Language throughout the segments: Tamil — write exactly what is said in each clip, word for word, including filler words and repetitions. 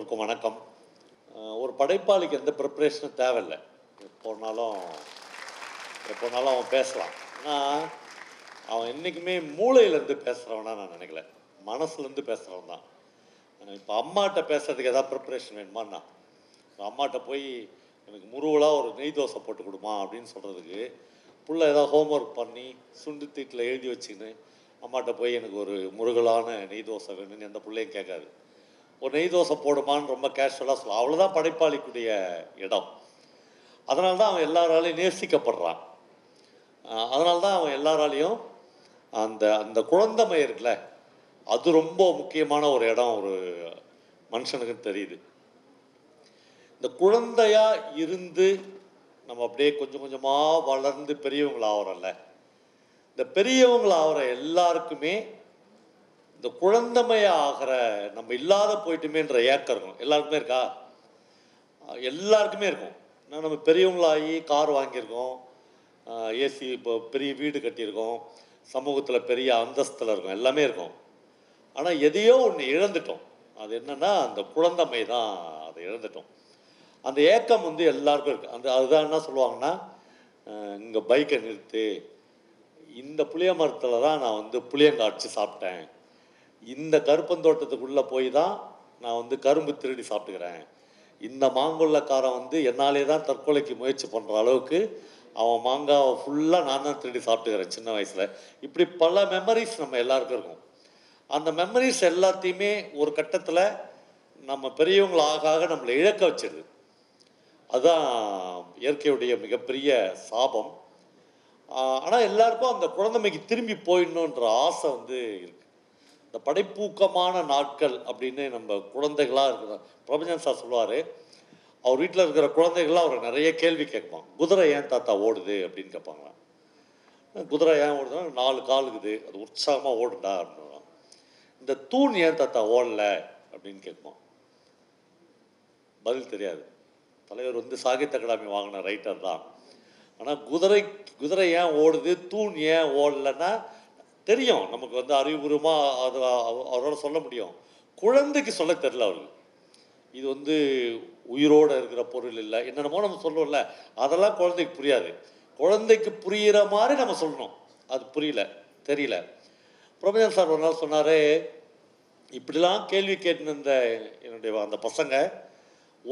எல்லோருக்கும் வணக்கம். ஒரு படைப்பாளிக்கு எந்த ப்ரிப்ரேஷனும் தேவையில்லை. எப்போனாலும் எப்போனாலும் அவன் பேசலாம். ஆனால் அவன் என்றைக்குமே மூளையிலேருந்து பேசுகிறவனா நான் நினைக்கல, மனசுலேருந்து பேசுகிறவன் தான். இப்போ அம்மாட்ட பேசுறதுக்கு எதாவது ப்ரிப்ரேஷன் வேணுமான்னா அம்மாட்ட போய் எனக்கு முருவலாக ஒரு நெய் தோசை போட்டு கொடுமா அப்படின்னு சொல்கிறதுக்கு, புள்ள ஏதாவது ஹோம்ஒர்க் பண்ணி சுண்டு தீட்டில் எழுதி வச்சுன்னு அம்மாட்ட போய் எனக்கு ஒரு முருகலான நெய் தோசை வேணும்னு எந்த பிள்ளையும் கேட்காது. ஒரு நெய் தோசை போடுமான்னு ரொம்ப கேஷுவலாக சொல்லலாம். அவ்வளோதான் படைப்பாளிக்கூடிய இடம். அதனால தான் அவன் எல்லாராலையும் நேசிக்கப்படுறான். அதனால தான் அவன் எல்லாராலையும் அந்த அந்த குழந்தமை இருக்குல்ல, அது ரொம்ப முக்கியமான ஒரு இடம் ஒரு மனுஷனுக்கு தெரியுது. இந்த குழந்தையாக இருந்து நம்ம அப்படியே கொஞ்சம் கொஞ்சமாக வளர்ந்து பெரியவங்களாகிறோம்ல, இந்த பெரியவங்களாகிற எல்லாருக்குமே இந்த குழந்தைமையாக ஆகிற நம்ம இல்லாத போயிட்டுமேன்ற ஏக்கம் இருக்கும். எல்லாருக்குமே இருக்கா? எல்லாருக்குமே இருக்கும். ஏன்னா நம்ம பெரியவங்களாகி கார் வாங்கியிருக்கோம், ஏசி, இப்போ பெரிய வீடு கட்டியிருக்கோம், சமூகத்தில் பெரிய அந்தஸ்தில் இருக்கும், எல்லாமே இருக்கும். ஆனால் எதையோ ஒன்று இழந்துட்டோம். அது என்னென்னா அந்த குழந்தைமை தான், அதை இழந்துட்டோம். அந்த ஏக்கம் வந்து எல்லாருக்கும் இருக்குது. அந்த அதுதான் என்ன சொல்லுவாங்கன்னா, இங்கே பைக்கை நிறுத்து, இந்த புளிய மரத்தில் தான் நான் வந்து புளியங்காய்ச்சி சாப்பிட்டேன், இந்த கருப்பந்தோட்டத்துக்குள்ளே போய் தான் நான் வந்து கரும்பு திருடி சாப்பிட்டுக்கிறேன், இந்த மாங்குள்ளக்காரன் வந்து என்னாலே தான் தற்கொலைக்கு முயற்சி பண்ணுற அளவுக்கு அவன் மாங்காவை ஃபுல்லாக நான் தான் திருடி சாப்பிட்டுக்கிறேன் சின்ன வயசில். இப்படி பல மெமரிஸ் நம்ம எல்லாருக்கும் இருக்கும். அந்த மெமரிஸ் எல்லாத்தையுமே ஒரு கட்டத்தில் நம்ம பெரியவங்களாக நம்மளை இழக்க வச்சிடுது. அதுதான் இயற்கையுடைய மிகப்பெரிய சாபம். ஆனால் எல்லாருக்கும் அந்த குழந்தைமைக்கு திரும்பி போயிடணுன்ற ஆசை வந்து இருக்குது. இந்த படைப்பூக்கமான நாட்கள் அப்படின்னு நம்ம குழந்தைகளாக இருக்கிறோம். பிரபஞ்சன் சார் சொல்லுவார், அவர் வீட்டில் இருக்கிற குழந்தைகள்லாம் அவர் நிறைய கேள்வி கேட்பான். குதிரை ஏன் தாத்தா ஓடுது அப்படின்னு கேட்பாங்களாம். குதிரை ஏன் ஓடுதுன்னா நாலு காலுக்குது, அது உற்சாகமாக ஓடுண்டா அப்படின்னா. இந்த தூண் ஏன் தாத்தா ஓடலை அப்படின்னு கேட்பான். பதில் தெரியாது. தலைவர் வந்து சாகித்ய அகாடமி வாங்கின ரைட்டர் தான். ஆனால் குதிரை குதிரை ஏன் ஓடுது, தூண் ஏன் ஓடலைன்னா தெரியும் நமக்கு, வந்து அறிவுபூர்வமாக அது அவரோட சொல்ல முடியும். குழந்தைக்கு சொல்ல தெரில அவருக்கு. இது வந்து உயிரோடு இருக்கிற பொருள் இல்லை, என்னென்னமோ நம்ம சொல்லுவோம்ல, அதெல்லாம் குழந்தைக்கு புரியாது. குழந்தைக்கு புரிகிற மாதிரி நம்ம சொல்லணும். அது புரியல, தெரியல. பிரபஞ்சன் சார் ஒரு நாள் சொன்னார், இப்படிலாம் கேள்வி கேட்டுன்னு என்னுடைய அந்த பசங்க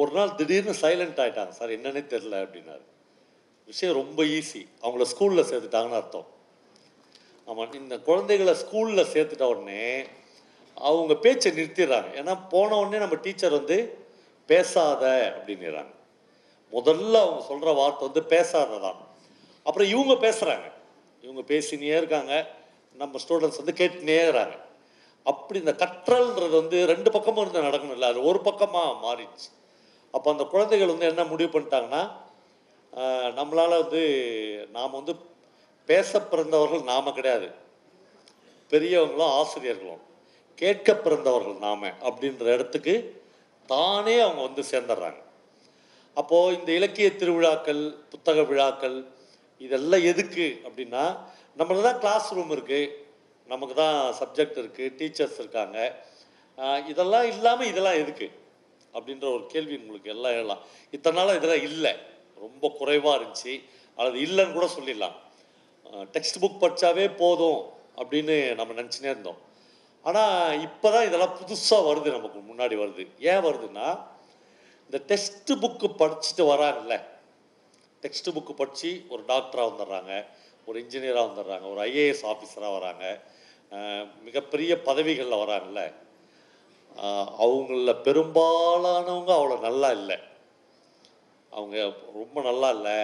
ஒரு நாள் திடீர்னு சைலண்ட் ஆகிட்டாங்க சார், என்னன்னே தெரில அப்படின்னாரு. விஷயம் ரொம்ப ஈஸி, அவங்கள ஸ்கூலில் சேர்த்துட்டாங்கன்னு அர்த்தம். ஆமாம், இந்த குழந்தைகளை ஸ்கூலில் சேர்த்துட்ட உடனே அவங்க பேச்சை நிறுத்திடுறாங்க. ஏன்னா போன உடனே நம்ம டீச்சர் வந்து பேசாத அப்படின்னுறாங்க. முதல்ல அவங்க சொல்கிற வார்த்தை வந்து பேசாத தான். அப்புறம் இவங்க பேசுகிறாங்க, இவங்க பேசினே இருக்காங்க, நம்ம ஸ்டூடெண்ட்ஸ் வந்து கேட்டுனே இருக்காங்க. அப்படி இந்த கற்றல்ன்றது வந்து ரெண்டு பக்கமும் இருந்து நடக்கணும் இல்லை, அது ஒரு பக்கமாக மாறிடுச்சு. அப்போ அந்த குழந்தைகள் வந்து என்ன முடிவு பண்ணிட்டாங்கன்னா, நம்மளால் வந்து நாம் வந்து பேச பிறந்தவர்கள் நாம் கிடையாது, பெரியவங்களும் ஆசிரியர்களும் கேட்க பிறந்தவர்கள் நாம் அப்படின்ற இடத்துக்கு தானே அவங்க வந்து சேர்ந்துடுறாங்க. அப்போது இந்த இலக்கிய திருவிழாக்கள், புத்தக விழாக்கள், இதெல்லாம் எதுக்கு அப்படின்னா, நம்மளுக்கு தான் கிளாஸ் ரூம் இருக்குது, நமக்கு தான் சப்ஜெக்ட் இருக்குது, டீச்சர்ஸ் இருக்காங்க, இதெல்லாம் இல்லாமல் இதெல்லாம் எதுக்கு அப்படின்ற ஒரு கேள்வி உங்களுக்கு எல்லாம் எல்லாம் இத்தனை நாளாக இதெல்லாம் இல்லை, ரொம்ப குறைவாக இருந்துச்சு, அல்லது இல்லைன்னு கூட சொல்லிடலாம். டெக்ஸ்ட் புக் படித்தாவே போதும் அப்படின்னு நம்ம நினச்சினே இருந்தோம். ஆனால் இப்போ தான் இதெல்லாம் புதுசாக வருது, நமக்கு முன்னாடி வருது. ஏன் வருதுன்னா, இந்த டெக்ஸ்ட் புக்கு படிச்சுட்டு வராங்கல்ல, டெக்ஸ்ட் புக்கு படித்து ஒரு டாக்டராக வந்துடுறாங்க, ஒரு இன்ஜினியராக வந்துடுறாங்க, ஒரு ஐஏஎஸ் ஆஃபீஸராக வராங்க, மிகப்பெரிய பதவிகளில் வராங்கல்ல. அவங்கள பெரும்பாலானவங்க அவ்வளோ நல்லா இல்லை, அவங்க ரொம்ப நல்லா இல்லை.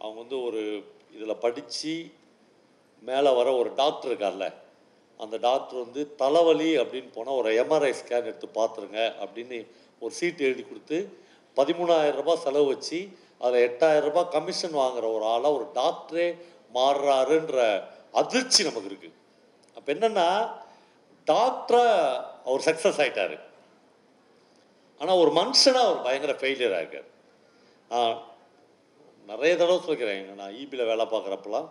அவங்க வந்து ஒரு இதில் படித்து மேலே வர ஒரு டாக்டர் இருக்கார்ல, அந்த டாக்டர் வந்து தலைவலி அப்படின்னு போனால் ஒரு எம்ஆர்ஐ ஸ்கேன் எடுத்து பார்த்துருங்க அப்படின்னு ஒரு சீட்டு எழுதி கொடுத்து பதிமூணாயிரரூபா செலவு வச்சு அதில் எட்டாயிரரூபா கமிஷன் வாங்குகிற ஒரு ஆளாக ஒரு டாக்டரே மாறுறாருன்ற அதிர்ச்சி நமக்கு இருக்குது. அப்போ என்னென்னா, டாக்டராக அவர் சக்ஸஸ் ஆகிட்டார், ஆனால் ஒரு மனுஷனாக அவர் பயங்கர ஃபெயிலியர் ஆகிருக்கார். நிறைய தடவை சொல்லிக்கிறேன், நான் ஈபியில் வேலை பார்க்குறப்பெல்லாம்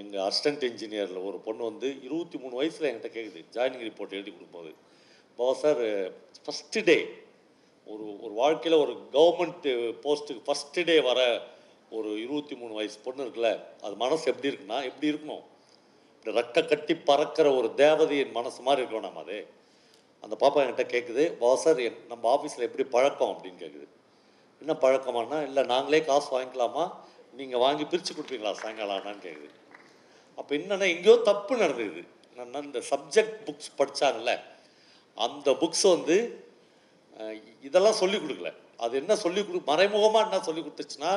எங்கள் அசிஸ்டன்ட் இன்ஜினியரில் ஒரு பொண்ணு வந்து இருபத்தி மூணு வயசில் என்கிட்ட கேட்குது, ஜாயினிங் ரிப்போர்ட் எழுதி கொடுக்கும்போது, பாவா சார் ஃபஸ்ட்டு டே ஒரு ஒரு வாழ்க்கையில் ஒரு கவர்மெண்ட்டு போஸ்ட்டுக்கு ஃபஸ்ட்டு டே வர ஒரு இருபத்தி மூணு வயசு பொண்ணு இருக்குல்ல, அது மனசு எப்படி இருக்குன்னா எப்படி இருக்கணும், இந்த ரெக்க கட்டி பறக்கிற ஒரு தேவதையின் மனசு மாதிரி இருக்கணும் நம்ம. அது அந்த பாப்பா என்கிட்ட கேட்குது, வாசர் என் நம்ம ஆஃபீஸில் எப்படி பழக்கம் அப்படின்னு கேட்குது. என்ன பழக்கமானா, இல்லை நாங்களே காசு வாங்கிக்கலாமா, நீங்கள் வாங்கி பிரித்து கொடுப்பீங்களா சாயங்காலம் ஆனான்னு கேட்குது. அப்போ என்னென்னா எங்கேயோ தப்பு நடந்தது. என்னென்னா இந்த சப்ஜெக்ட் புக்ஸ் படித்தாங்கல்ல, அந்த புக்ஸ் வந்து இதெல்லாம் சொல்லிக் கொடுக்கல. அது என்ன சொல்லிக் கொடு மறைமுகமாக என்ன சொல்லிக் கொடுத்துச்சுன்னா,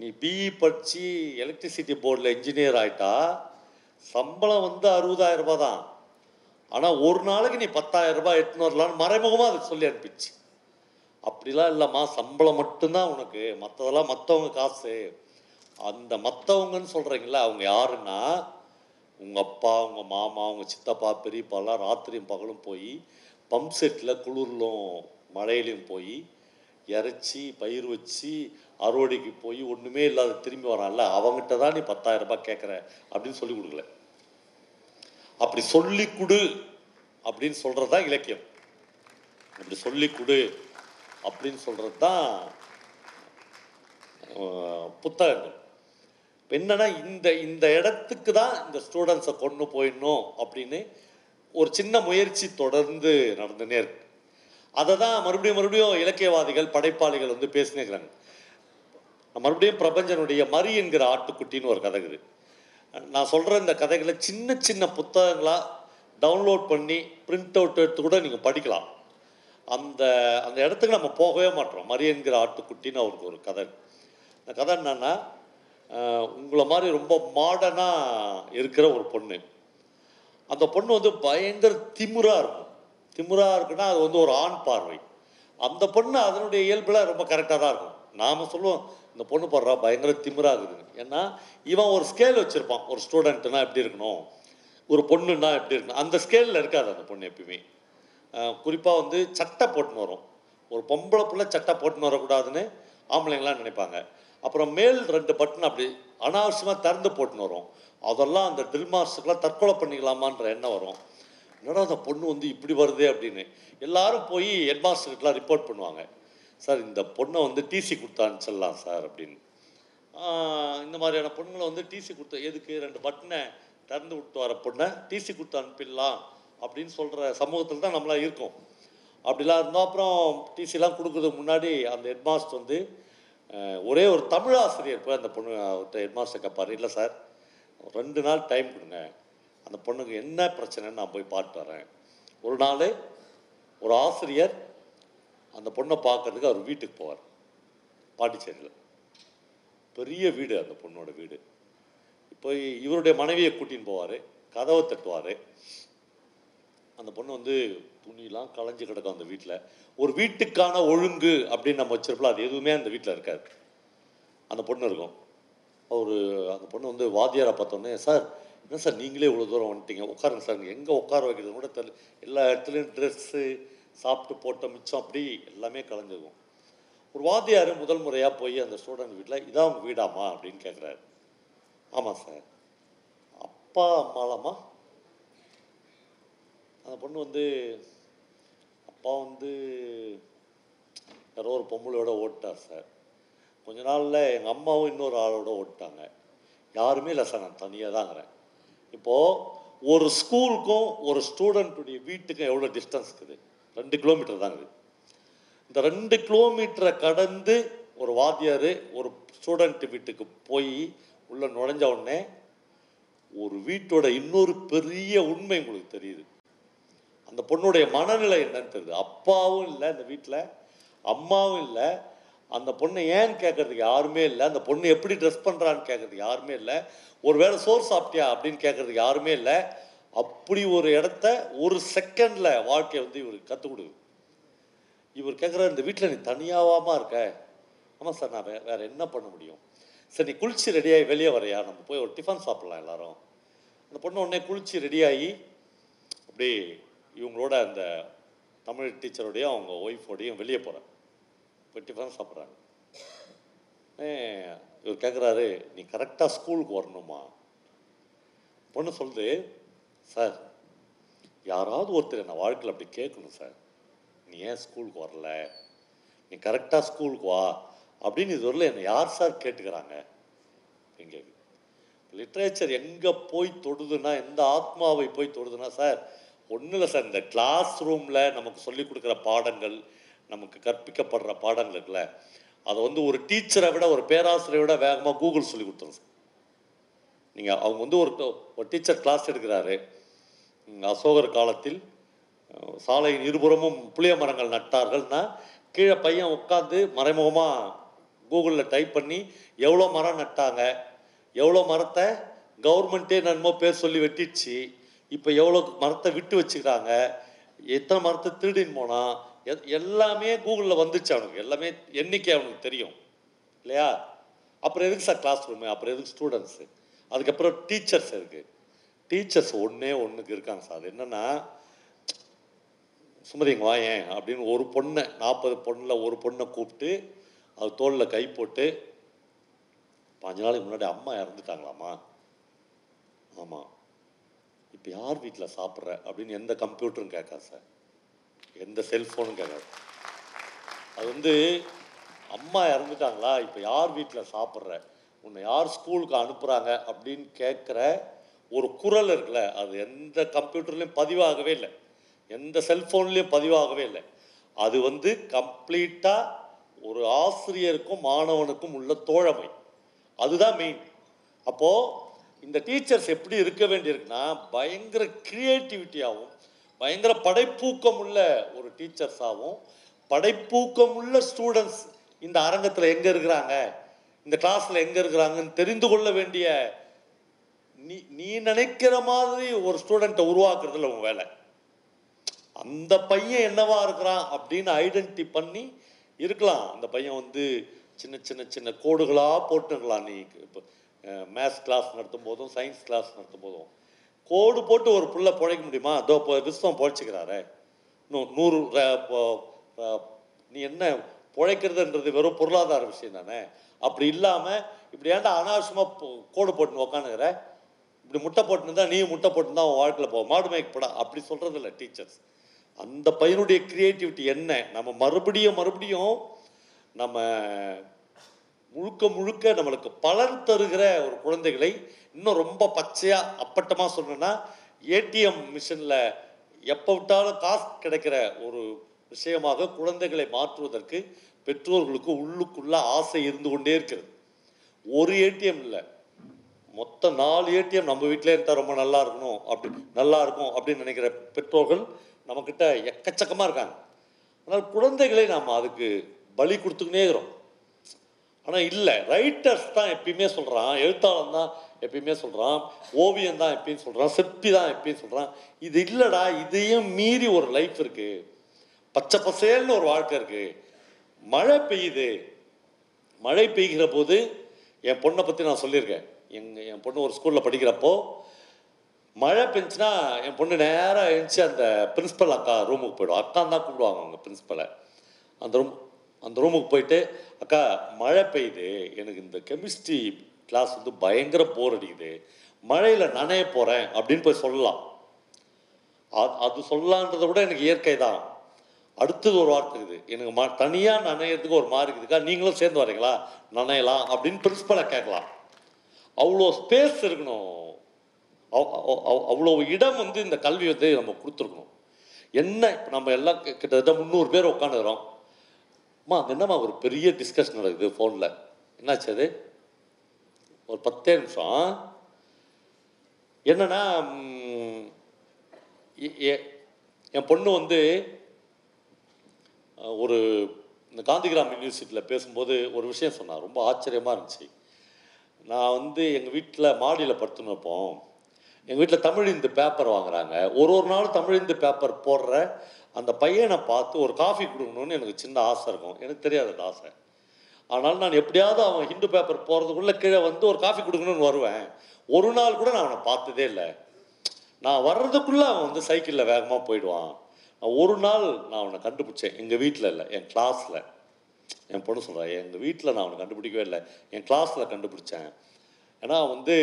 நீ பிஇ படித்து எலக்ட்ரிசிட்டி போர்டில் இன்ஜினியர் ஆகிட்டா சம்பளம் வந்து அறுபதாயிரம் ரூபாய் தான், ஆனால் ஒரு நாளைக்கு நீ பத்தாயிரம் ரூபாய் எட்டுன்னு வரலான்னு மறைமுகமாக அது சொல்லி அனுப்பிச்சு. அப்படிலாம் இல்லைம்மா, சம்பளம் மட்டும்தான் உனக்கு, மற்றதெல்லாம் மற்றவங்க காசு. அந்த மற்றவங்கன்னு சொல்கிறீங்களா, அவங்க யாருன்னா உங்கள் அப்பா, உங்கள் மாமா, உங்கள் சித்தப்பா, பெரியப்பாலாம் ராத்திரியும் பகலும் போய் பம்ப் செட்டில் குளிர்லும் மழையிலையும் போய் இறைச்சி பயிர் வச்சு அறுவடைக்கு போய் ஒன்றுமே இல்லாத திரும்பி வரான்ல, அவங்ககிட்ட தான் நீ பத்தாயிரம் ரூபாய் கேட்குற அப்படின்னு சொல்லி கொடுக்கல. அப்படி சொல்லி கொடு அப்படின்னு சொல்கிறது தான் இலக்கியம். அப்படி சொல்லி கொடு அப்படின்னு சொல்கிறது தான் புத்தகங்கள். இப்போ என்னென்னா இந்த இந்த இடத்துக்கு தான் இந்த ஸ்டூடெண்ட்ஸை கொண்டு போயிடணும் அப்படின்னு ஒரு சின்ன முயற்சி தொடர்ந்து நடந்துனே இருக்கு. அதை தான் மறுபடியும் மறுபடியும் இலக்கியவாதிகள் படைப்பாளிகள் வந்து பேசினே இருக்கிறாங்க. மறுபடியும் பிரபஞ்சனுடைய மரி என்கிற ஆட்டுக்குட்டின்னு ஒரு கதைக்குது. நான் சொல்கிற இந்த கதைகளை சின்ன சின்ன புத்தகங்களாக டவுன்லோட் பண்ணி பிரிண்ட் அவுட் எடுத்து கூட நீங்கள் படிக்கலாம். அந்த அந்த இடத்துக்கு நம்ம போகவே மாட்டோம். மரி என்கிற ஆட்டுக்குட்டின்னு அவருக்கு ஒரு கதை. அந்த கதை என்னென்னா, உங்களை மாதிரி ரொம்ப மாடர்னாக இருக்கிற ஒரு பொண்ணு. அந்த பொண்ணு வந்து பயங்கர திமுறாக இருக்கும். திமுறாக இருக்குன்னா அது வந்து ஒரு ஆண் பார்வை. அந்த பொண்ணு அதனுடைய இயல்பில் ரொம்ப கரெக்டாக தான் இருக்கும். நாம் சொல்லுவோம் இந்த பொண்ணு பாடுறா பயங்கர திமுறாக இருக்குதுன்னு. ஏன்னா இவன் ஒரு ஸ்கேல் வச்சுருப்பான், ஒரு ஸ்டூடெண்ட்டுனா எப்படி இருக்கணும், ஒரு பொண்ணுன்னா எப்படி இருக்கணும். அந்த ஸ்கேலில் இருக்காது அந்த பொண்ணு எப்பயுமே. குறிப்பாக வந்து சட்டை போட்டுன்னு வரும். ஒரு பொம்பளை பிள்ளை சட்டை போட்டுன்னு வரக்கூடாதுன்னு ஆம்பளைங்களாம் நினைப்பாங்க. அப்புறம் மேல் ரெண்டு பட்டன் அப்படி அனாவசியமாக திறந்து போட்டுன்னு வரும். அதெல்லாம் அந்த ட்ரில் மாஸ்டருக்கெல்லாம் தற்கொலை பண்ணிக்கலாமான்ற எண்ணம் வரும். என்னடா அந்த பொண்ணு வந்து இப்படி வருது அப்படின்னு எல்லாரும் போய் ஹெட் மாஸ்டருக்கெலாம் ரிப்போர்ட் பண்ணுவாங்க. சார் இந்த பொண்ணை வந்து டிசி கொடுத்தான்னு சொல்லலாம் சார் அப்படின்னு. இந்த மாதிரியான பொண்ணுங்களை வந்து டிசி கொடுத்த எதுக்கு, ரெண்டு பட்டனை திறந்து விட்டு வர பொண்ணை டிசி கொடுத்து அனுப்பிடலாம் அப்படின்னு சொல்கிற சமூகத்தில் தான் நம்மளாம் இருக்கும். அப்படிலாம் இருந்தோம். அப்புறம் டிசிலாம் கொடுக்குறதுக்கு முன்னாடி அந்த ஹெட் மாஸ்டர் வந்து ஒரே ஒரு தமிழ் ஆசிரியர் போய் அந்த பொண்ணு அவர்கிட்ட ஹெட் மாஸ்டர் கேட்பார், இல்லை சார் ரெண்டு நாள் டைம் கொடுங்க, அந்த பொண்ணுக்கு என்ன பிரச்சனைன்னு நான் போய் பார்த்து வரேன். ஒரு நாள் ஒரு ஆசிரியர் அந்த பொண்ணை பார்க்கறதுக்கு அவர் வீட்டுக்கு போவார். பாண்டிச்சேரியில் பெரிய வீடு அந்த பொண்ணோட வீடு. இப்போ இவருடைய மனைவியை கூட்டின்னு போவார், கதவை தட்டுவார். அந்த பொண்ணு வந்து துணிலாம் களைஞ்சு கிடக்கும் அந்த வீட்டில். ஒரு வீட்டுக்கான ஒழுங்கு அப்படின்னு நம்ம வச்சிருப்போம், அது எதுவுமே அந்த வீட்டில் இருக்காது. அந்த பொண்ணு இருக்கும். அவர் அந்த பொண்ணு வந்து வாத்தியாரை பார்த்தோன்னே, சார் என்ன சார் நீங்களே இவ்வளோ தூரம் வந்துட்டீங்க, உட்காருங்க சார். எங்கே உட்கார வைக்கிறது கூட தெரியல. எல்லா இடத்துலையும் ட்ரெஸ்ஸு சாப்பிட்டு போட்ட மிச்சம் அப்படி எல்லாமே கலைஞ்சிருக்கும். ஒரு வாத்தியார் முதல் முறையாக போய் அந்த ஸ்டூடெண்ட் வீட்டில் இதான் அவங்க வீடாமா அப்படின்னு கேட்குறாரு. ஆமாம் சார். அப்பா அம்மாலாமா? அந்த பொண்ணு வந்து அப்பா வந்து யாரோ ஒரு பொம்பளையோட ஓட்டார் சார். கொஞ்ச நாளில் எங்கள் அம்மாவும் இன்னொரு ஆளோட ஓட்டாங்க. யாருமே இல்லை சார், நான் தனியாக தாங்கிறேன். இப்போது ஒரு ஸ்கூலுக்கும் ஒரு ஸ்டூடெண்ட்டுடைய வீட்டுக்கும் எவ்வளோ டிஸ்டன்ஸ் இருக்குது? ரெண்டு கிலோமீட்டர் தாங்குது. இந்த ரெண்டு கிலோமீட்டரை கடந்து ஒரு வாத்தியார் ஒரு ஸ்டூடெண்ட் வீட்டுக்கு போய் உள்ளே நுழைஞ்ச உடனே ஒரு வீட்டோட இன்னொரு பெரிய உண்மை உங்களுக்கு தெரியுது. அந்த பொண்ணுடைய மனநிலை என்னன்னு தெரியுது. அப்பாவும் இல்லை அந்த வீட்டில், அம்மாவும் இல்லை. அந்த பொண்ணை ஏன்னு கேட்குறதுக்கு யாருமே இல்லை. அந்த பொண்ணு எப்படி ட்ரெஸ் பண்ணுறான்னு கேட்குறதுக்கு யாருமே இல்லை. ஒரு வேளை சோறு சாப்பிட்டியா அப்படின்னு கேட்குறதுக்கு யாருமே இல்லை. அப்படி ஒரு இடத்த ஒரு செகண்டில் வாழ்க்கையை வந்து இவருக்கு கற்றுக் கொடுக்குது. இவர் கேட்குற, இந்த வீட்டில் நீ தனியாவாமல் இருக்க? ஆமாம் சார், நான் வே வேறு என்ன பண்ண முடியும் சார். நீ குளிச்சு ரெடியாகி வெளியே வரையா, நம்ம போய் ஒரு டிஃபன் சாப்பிட்லாம் எல்லாரும். அந்த பொண்ணு உடனே குளிச்சு ரெடியாகி அப்படி இவங்களோட அந்த தமிழ் டீச்சரோடையும் அவங்க ஒய்ஃபோடையும் வெளியே போகிறேன். இப்போ டிஃபன் சாப்பிட்றாங்க. இவர் கேட்குறாரு, நீ கரெக்டாக ஸ்கூலுக்கு வரணுமா? பொண்ணு சொல்லுது, சார் யாராவது ஒருத்தர் என்னை வாழ்க்கையில் அப்படி கேட்கணும் சார், நீ ஏன் ஸ்கூலுக்கு வரல, நீ கரெக்டாக ஸ்கூலுக்கு வா அப்படின்னு இது வரல என்னை யார் சார் கேட்டுக்கிறாங்க. எங்கே லிட்ரேச்சர் எங்கே போய் தொடுதுன்னா, எந்த ஆத்மாவை போய் தொடுதுன்னா, சார் ஒன்றும் இல்லை சார், இந்த கிளாஸ் ரூமில் நமக்கு சொல்லிக் கொடுக்குற பாடங்கள், நமக்கு கற்பிக்கப்படுற பாடங்கள் இருக்குல்ல, அதை வந்து ஒரு டீச்சரை விட ஒரு பேராசிரியரை விட வேகமாக கூகுள் சொல்லி கொடுத்துரும் சார். நீங்கள் அவங்க வந்து ஒரு ஒரு டீச்சர் கிளாஸ் எடுக்கிறாரு, அசோகர் காலத்தில் சாலையின் இருபுறமும் புளிய மரங்கள் நட்டார்கள்னா கீழே பையன் உட்காந்து மறைமுகமாக கூகுளில் டைப் பண்ணி எவ்வளோ மரம் நட்டாங்க, எவ்வளோ மரத்தை கவர்மெண்ட்டே நன்மோ பேர் சொல்லி வெட்டிடுச்சு, இப்போ எவ்வளோ மரத்தை விட்டு வச்சுக்கிறாங்க, எத்தனை மரத்தை திருடின்னு போனால் எ எல்லாமே கூகுளில் வந்துச்சு. அவனுக்கு எல்லாமே எண்ணிக்கை அவனுக்கு தெரியும் இல்லையா. அப்புறம் எதுக்கு சார் கிளாஸ் ரூமு, அப்புறம் எதுக்கு ஸ்டூடெண்ட்ஸு, அதுக்கப்புறம் டீச்சர்ஸ் இருக்குது. டீச்சர்ஸ் ஒன்றே ஒன்றுக்கு இருக்காங்க சார், அது என்னென்னா சுமதிங்க வா ஏன் அப்படின்னு ஒரு பொண்ணை நாற்பது பொண்ணில் ஒரு பொண்ணை கூப்பிட்டு அது தோளில் கை போட்டு, பாஞ்சு நாளைக்கு முன்னாடி அம்மா இறந்துட்டாங்களாம்மா, ஆமாம், இப்போ யார் வீட்டில் சாப்பிட்ற அப்படின்னு எந்த கம்ப்யூட்டரும் கேட்காது சார், எந்த செல்ஃபோனும் கேட்காது. அது வந்து அம்மா இறந்துட்டாங்களா, இப்போ யார் வீட்டில் சாப்பிட்ற, உன்னை யார் ஸ்கூலுக்கு அனுப்புகிறாங்க அப்படின்னு கேட்குற ஒரு குரல் இருக்குல்ல, அது எந்த கம்ப்யூட்டர்லேயும் பதிவாகவே இல்லை, எந்த செல்ஃபோன்லேயும் பதிவாகவே இல்லை. அது வந்து கம்ப்ளீட்டாக ஒரு ஆசிரியருக்கும் மாணவனுக்கும் உள்ள தோழமை, அதுதான் மெயின். அப்போது இந்த டீச்சர்ஸ் எப்படி இருக்க வேண்டியிருக்குன்னா, பயங்கர க்ரியேட்டிவிட்டியாகவும் பயங்கர படைப்பூக்கம் உள்ள ஒரு டீச்சர்ஸாகவும் படைப்பூக்கம் உள்ள ஸ்டூடெண்ட்ஸ் இந்த அரங்கத்தில் எங்கே இருக்கிறாங்க, இந்த கிளாஸில் எங்கே இருக்கிறாங்கன்னு தெரிந்து கொள்ள வேண்டிய, நீ நீ நினைக்கிற மாதிரி ஒரு ஸ்டூடெண்ட்டை உருவாக்குறதுல உங்கள் வேலை. அந்த பையன் என்னவா இருக்கிறான் அப்படின்னு ஐடென்டிட்டி பண்ணி இருக்கலாம். அந்த பையன் வந்து சின்ன சின்ன சின்ன கோடுகளாக போட்டுருக்கலாம். நீ இப்போ மேத்ஸ் கிளாஸ் நடத்தும் போதும் சயின்ஸ் கிளாஸ் நடத்தும் போதும் கோடு போட்டு ஒரு புள்ளை பிழைக்க முடியுமா? அதோ இப்போ விஸ்வம் பிழைச்சிக்கிறாரு, நூ நூறு நீ என்ன பிழைக்கிறதுன்றது வெறும் பொருளாதார விஷயம் தானே. அப்படி இல்லாமல் இப்படி ஏன்டா அனாவசியமாக கோடு போட்டுன்னு உக்கானுங்கிற, இப்படி முட்டை போட்டுன்னு தான் நீ முட்டை போட்டுன்னு தான் வாழ்க்கையில் போவோம், மாடு மேய்க்கப்படா அப்படி சொல்கிறது இல்லை டீச்சர்ஸ். அந்த பையனுடைய க்ரியேட்டிவிட்டி என்ன, நம்ம மறுபடியும் மறுபடியும் நம்ம முழுக்க முழுக்க நம்மளுக்கு பலன் தருகிற ஒரு குழந்தைகளை, இன்னும் ரொம்ப பச்சையாக அப்பட்டமாக சொல்லணும்னா ஏடிஎம் மிஷினில் எப்போ விட்டாலும் காசு கிடைக்கிற ஒரு விஷயமாக குழந்தைகளை மாற்றுவதற்கு பெற்றோர்களுக்கு உள்ளுக்குள்ள ஆசை இருந்து கொண்டே இருக்கிறது. ஒரு ஏடிஎம் இல்லை, மொத்தம் நாலு ஏடிஎம் நம்ம வீட்டிலே இருந்தால் ரொம்ப நல்லா இருக்கணும் அப்படி நல்லா இருக்கும் அப்படின்னு நினைக்கிற பெற்றோர்கள் நம்மக்கிட்ட எக்கச்சக்கமாக இருக்காங்க. ஆனால் குழந்தைகளை நாம் அதுக்கு பலி கொடுத்துக்கினே இருக்கிறோம். ஆனால் இல்லை, ரைட்டர்ஸ் தான் எப்பயுமே சொல்கிறான், எழுத்தாளன் தான் எப்பயுமே சொல்கிறான், ஓவியம் தான் எப்பயும் சொல்கிறான், சிற்பி தான் எப்பயும் சொல்கிறான். இது இல்லைடா, இதையும் மீறி ஒரு லைஃப் இருக்குது, பச்சை பசேல்னு ஒரு வாழ்க்கை இருக்குது. மழை பெய்யுது, மழை பெய்கிற போது என் பொண்ணை பற்றி நான் சொல்லியிருக்கேன். எங்கள் என் பொண்ணு ஒரு ஸ்கூலில் படிக்கிறப்போ மழை பெஞ்சுன்னா என் பொண்ணு நேராக எழுந்துச்சு அந்த பிரின்ஸ்பல் அக்கா ரூமுக்கு போய்டும். அக்கான் தான் கூப்பிடுவாங்க அவங்க பிரின்ஸ்பலை. அந்த ரூம் அந்த ரூமுக்கு போயிட்டு, அக்கா மழை பெய்யுது, எனக்கு இந்த கெமிஸ்ட்ரி கிளாஸ் வந்து பயங்கர போர் அடிக்குது, மழையில் நனைய போகிறேன் அப்படின்னு போய் சொல்லலாம். அது அது சொல்லலான்றதை விட எனக்கு இயற்கை தான். அடுத்தது ஒரு வார்த்தை இருக்குது, எனக்கு ம தனியாக நனையிறதுக்கு ஒரு மாதிரி இருக்குதுக்கா, நீங்களும் சேர்ந்து வரீங்களா நனையலாம் அப்படின்னு பிரின்ஸ்பலை கேட்கலாம். அவ்வளோ ஸ்பேஸ் இருக்கணும், அவ்வளோ இடம் வந்து இந்த கல்வி வந்து நம்ம கொடுத்துருக்கணும். என்ன இப்போ நம்ம எல்லாம் கிட்டத்தட்ட முந்நூறு பேர் உட்காந்துக்கிறோம். அம்மா அது என்னம்மா ஒரு பெரிய டிஸ்கஷன் நடக்குது ஃபோனில், என்னாச்சு அது? ஒரு பத்தே நிமிஷம் என்னன்னா, என் பொண்ணு வந்து ஒரு இந்த காந்திகிராம் யூனிவர்சிட்டியில் பேசும்போது ஒரு விஷயம் சொன்னான், ரொம்ப ஆச்சரியமாக இருந்துச்சு. நான் வந்து எங்கள் வீட்டில் மாடியில் படுத்துன்னு இருப்போம், எங்கள் வீட்டில் தமிழ் இந்து பேப்பர் வாங்குறாங்க, ஒரு ஒரு நாள் தமிழ் இந்து பேப்பர் போடுற அந்த பையனை பார்த்து ஒரு காஃபி கொடுக்கணும்னு எனக்கு சின்ன ஆசை இருக்கும். எனக்கு தெரியாது அந்த ஆசை, ஆனால் நான் எப்படியாவது அவன் ஹிந்து பேப்பர் போகிறதுக்குள்ளே கீழே வந்து ஒரு காஃபி கொடுக்கணும்னு வருவேன். ஒரு நாள் கூட நான் அவனை பார்த்ததே இல்லை. நான் வர்றதுக்குள்ளே அவன் வந்து சைக்கிளில் வேகமாக போயிடுவான். நான் ஒரு நாள் நான் அவனை கண்டுபிடிச்சேன், எங்கள் வீட்டில் இல்லை, என் கிளாஸில். என் பொண்ணு சொல்கிறேன், எங்கள் வீட்டில் நான் அவனை கண்டுபிடிக்கவே இல்லை, என் கிளாஸில் கண்டுபிடிச்சேன். ஏன்னா வந்து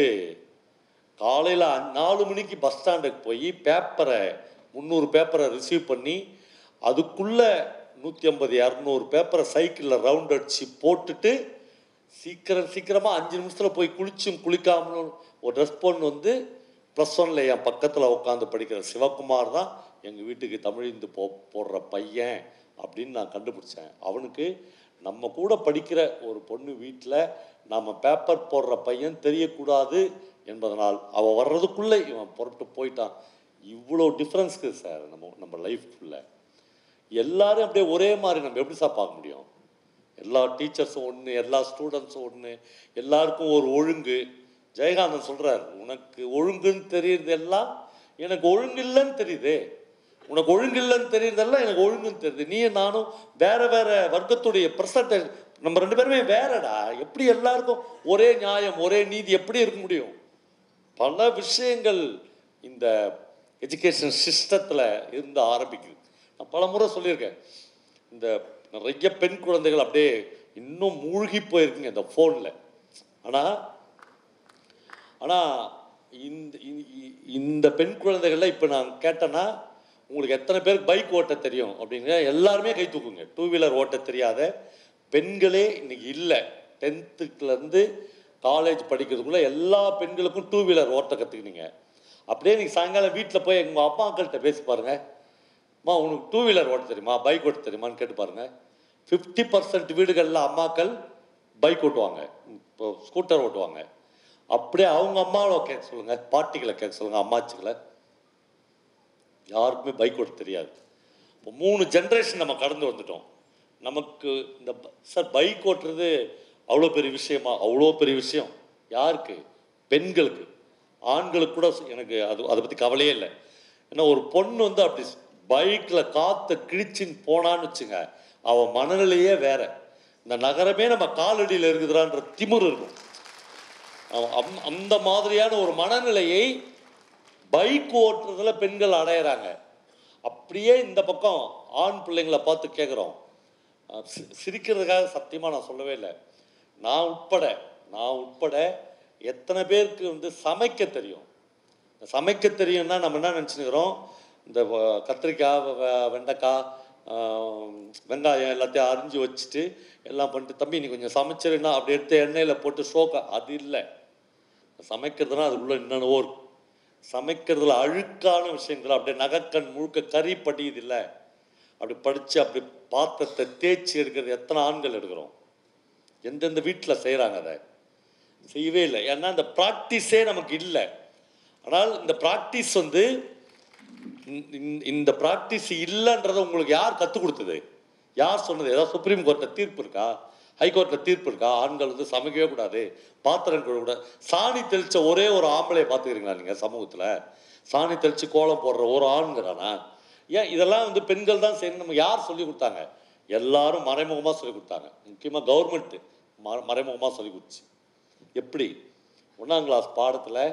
காலையில் நாலு மணிக்கு பஸ் ஸ்டாண்டுக்கு போய் பேப்பரை முந்நூறு பேப்பரை ரிசீவ் பண்ணி அதுக்குள்ளே நூற்றி ஐம்பது இரநூறு பேப்பரை சைக்கிளில் ரவுண்ட் அடித்து போட்டுட்டு சீக்கிரம் சீக்கிரமாக அஞ்சு நிமிஷத்தில் போய் குளிச்சும் குளிக்காமலும் ஒரு ட்ரெஸ் பொண்ணு வந்து ப்ளஸ் ஒன்னில் என் பக்கத்தில் உட்காந்து படிக்கிற சிவகுமார் தான் எங்கள் வீட்டுக்கு தமிழ்ந்து போ போடுற பையன் அப்படின்னு நான் கண்டுபிடிச்சேன். அவனுக்கு நம்ம கூட படிக்கிற ஒரு பொண்ணு வீட்டில் நாம் பேப்பர் போடுற பையன் தெரியக்கூடாது என்பதனால் அவன் வர்றதுக்குள்ளே இவன் புறப்பட்டு போயிட்டான். இவ்வளோ டிஃப்ரென்ஸ்க்கு சார் நம்ம நம்ம லைஃப்குள்ளே எல்லோரும் அப்படியே ஒரே மாதிரி நம்ம எப்படி சார் பார்க்க முடியும்? எல்லா டீச்சர்ஸும் ஒன்று, எல்லா ஸ்டூடெண்ட்ஸும் ஒன்று, எல்லாருக்கும் ஒரு ஒழுங்கு. ஜெயகாந்தன் சொல்கிறார், உனக்கு ஒழுங்குன்னு தெரியுறது எல்லாம் எனக்கு ஒழுங்கு இல்லைன்னு தெரியுது, உனக்கு ஒழுங்கு இல்லைன்னு தெரியுறதெல்லாம் எனக்கு ஒழுங்குன்னு தெரியுது. நீ நானும் வேறு வேறு வர்க்கத்துடைய பர்சன்டேஜ், நம்ம ரெண்டு பேருமே வேறடா. எப்படி எல்லாருக்கும் ஒரே நியாயம் ஒரே நீதி எப்படி இருக்க முடியும்? பல விஷயங்கள் இந்த எஜுகேஷன் சிஸ்டத்தில் இருந்து ஆரம்பிக்குது. நான் பல முறை சொல்லியிருக்கேன், இந்த நிறைய பெண் குழந்தைகள் அப்படியே இன்னும் மூழ்கி போயிருக்குங்க இந்த ஃபோனில். ஆனால் ஆனால் இந்த இந்த பெண் குழந்தைகள்லாம் இப்போ நான் கேட்டேன்னா உங்களுக்கு எத்தனை பேருக்கு பைக் ஓட்ட தெரியும் அப்படிங்கிற எல்லாருமே கை தூக்குங்க. டூ வீலர் ஓட்ட தெரியாத பெண்களே இன்றைக்கி இல்லை. டென்த்துக்குலேருந்து காலேஜ் படிக்கிறதுக்குள்ளே எல்லா பெண்களுக்கும் டூ வீலர் ஓட்ட கற்றுக்கினீங்க. அப்படியே நீங்கள் சாயங்காலம் வீட்டில் போய் எங்கள் அப்பா அக்கள்கிட்ட பேசி பாருங்கள், அம்மா உனக்கு டூ வீலர் ஓட்ட தெரியுமா, பைக் ஓட்ட தெரியுமான்னு கேட்டு பாருங்கள். ஃபிஃப்டி பர்சன்ட் வீடுகளில் அம்மாக்கள் பைக் ஓட்டுவாங்க, இப்போ ஸ்கூட்டர் ஓட்டுவாங்க. அப்படியே அவங்க அம்மாவை கேட்க சொல்லுங்கள், பாட்டிகளை கேட்க சொல்லுங்கள், அம்மாச்சிகளை, யாருக்குமே பைக் ஓட்ட தெரியாது. இப்போ மூணு ஜென்ரேஷன் நம்ம கடந்து வந்துட்டோம். நமக்கு இந்த சார் பைக் ஓட்டுறது அவ்வளோ பெரிய விஷயமா? அவ்வளோ பெரிய விஷயம். யாருக்கு? பெண்களுக்கு. ஆண்களுக்கு கூட எனக்கு அது அதை பற்றி கவலையே இல்லை. ஏன்னா ஒரு பொண்ணு வந்து அப்படி பைக்கில் காற்று கிழிச்சின்னு போனான்னு வச்சுங்க, அவன் மனநிலையே வேற. இந்த நகரமே நம்ம காலடியில் இருக்குதுறான்ற திமிர் இருக்கும். அவன் அந்த மாதிரியான ஒரு மனநிலையை பைக் ஓட்டுறதுல பெண்கள் அடையிறாங்க. அப்படியே இந்த பக்கம் ஆண் பிள்ளைங்களை பார்த்து கேட்குறோம். சிரிக்கிறதுக்காக சத்தியமாக நான் சொல்லவே இல்லை. நான் உட்பட நான் உட்பட எத்தனை பேருக்கு வந்து சமைக்க தெரியும்? சமைக்க தெரியும்னா நம்ம என்ன நினச்சிக்கிறோம்? இந்த கத்திரிக்காய், வெண்டைக்காய், வெங்காயம் எல்லாத்தையும் அரிஞ்சு வச்சுட்டு எல்லாம் பண்ணிட்டு, தம்பி நீ கொஞ்சம் சமைச்சிருன்னா அப்படி எடுத்து எண்ணெயில் போட்டு சோக்க. அது இல்லை. சமைக்கிறதுனா அது உள்ள என்னென்னவோ இருக்கும். சமைக்கிறதுல அழுக்கான விஷயங்கள் அப்படியே நகைக்கண் முழுக்க கறி படியுது இல்லை, அப்படி படித்து அப்படி பாத்திரத்தை தேய்ச்சி எடுக்கிறது எத்தனை ஆண்கள் எடுக்கிறோம்? எந்தெந்த வீட்டில் செய்கிறாங்க அதை செய்யவே இல்லை. ஏன்னா இந்த ப்ராக்டிஸே நமக்கு இல்லை. ஆனால் இந்த ப்ராக்டிஸ் வந்து இந்த ப்ராக்டிஸ் இல்லைன்றதை உங்களுக்கு யார் கற்றுக் கொடுத்தது? யார் சொன்னது? ஏதாவது சுப்ரீம் கோர்ட்டில் தீர்ப்பு இருக்கா? ஹைகோர்ட்டில் தீர்ப்பு இருக்கா? ஆண்கள் வந்து சமைக்கவே கூடாது, பாத்திரம் கழுவக்கூடாது. சாணி தெளித்த ஒரே ஒரு ஆம்பளையை பார்த்துக்கிறீங்களா நீங்கள் சமூகத்தில்? சாணி தெளித்து கோலம் போடுற ஒரு ஆண்கிறானா? ஏன் இதெல்லாம் வந்து பெண்கள் தான் செய்யணும். நம்ம யார் சொல்லிக் கொடுத்தாங்க? எல்லாரும் மறைமுகமாக சொல்லிக் கொடுத்தாங்க. முக்கியமாக கவர்மெண்ட்டு ம மறைமுகமாக சொல்லிக் கொடுத்துச்சு. எப்படி? ஒன்றாம் கிளாஸ் பாடத்தில்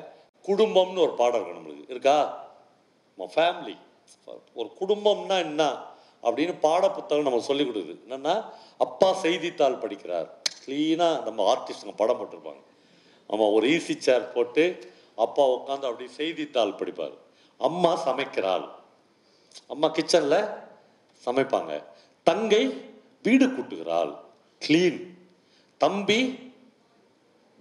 குடும்பம்னு ஒரு பாடம் இருக்கு. நம்மளுக்கு இருக்கா? நம்ம ஃபேமிலி, ஒரு குடும்பம்னா என்ன அப்படின்னு பாட புத்தகம் நம்ம சொல்லிக் கொடுக்குது. என்னென்னா அப்பா செய்தித்தாள் படிக்கிறார், க்ளீனாக நம்ம ஆர்டிஸ்டுங்க படம் போட்டிருப்பாங்க. நம்ம ஒரு ஈஸி சேர் போட்டு அப்பா உட்காந்து அப்படி செய்தித்தாள் படிப்பார். அம்மா சமைக்கிறாள், அம்மா கிச்சனில் சமைப்பாங்க. தங்கை வீடு கூட்டுகிறாள், கிளீன். தம்பி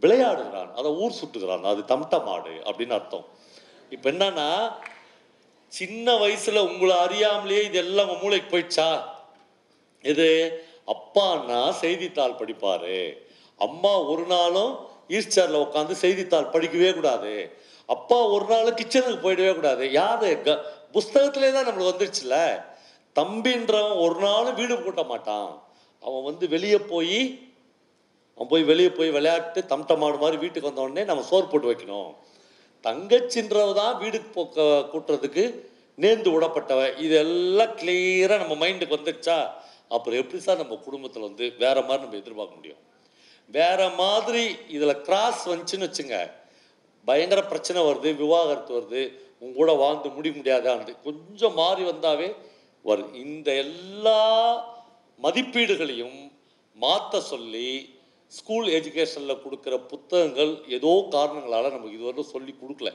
விளையாடுகிறான், அதை ஊர் சுட்டுகிறான், அது தம்டமாடு அப்படின்னு அர்த்தம். இப்போ என்னன்னா சின்ன வயசுல உங்களை அறியாமலேயே இது எல்லாம் மூளைக்கு போயிடுச்சா? இது அப்பான்னா செய்தித்தாள் படிப்பாரு, அம்மா ஒரு நாளும் ஈஸ்டரில் உட்காந்து செய்தித்தாள் படிக்கவே கூடாது, அப்பா ஒரு நாள் கிச்சனுக்கு போயிடவே கூடாது. யாரு? புஸ்தகத்திலே தான் நம்மளுக்கு வந்துருச்சுல. தம்பின்றவன் ஒரு நாளும் வீடு கூட்ட மாட்டான், அவன் வந்து வெளியே போய் அவன் போய் வெளியே போய் விளையாட்டு தம்டமாடு மாதிரி வீட்டுக்கு வந்த உடனே நம்ம சோறு போட்டு வைக்கணும். தங்கச்சின்றவ தான் வீடுக்கு போ கூட்டுறதுக்கு நேர்ந்து விடப்பட்டவன். இதெல்லாம் கிளியராக நம்ம மைண்டுக்கு வந்துடுச்சா அப்புறம் எப்படி சார் நம்ம குடும்பத்தில் வந்து வேற மாதிரி நம்ம எதிர்பார்க்க முடியும்? வேற மாதிரி இதில் கிராஸ் வந்துச்சுன்னு வச்சுங்க, பயங்கர பிரச்சனை வருது, விவாகரத்து வருது, உங்க கூட வாழ்ந்து முடிய முடியாதான்னு கொஞ்சம் மாறி வந்தாவே வரும். இந்த எல்லா மதிப்பீடுகளையும் மாற்ற சொல்லி ஸ்கூல் எஜுகேஷனில் கொடுக்குற புத்தகங்கள் ஏதோ காரணங்களால் நமக்கு இதுவரை சொல்லி கொடுக்கல.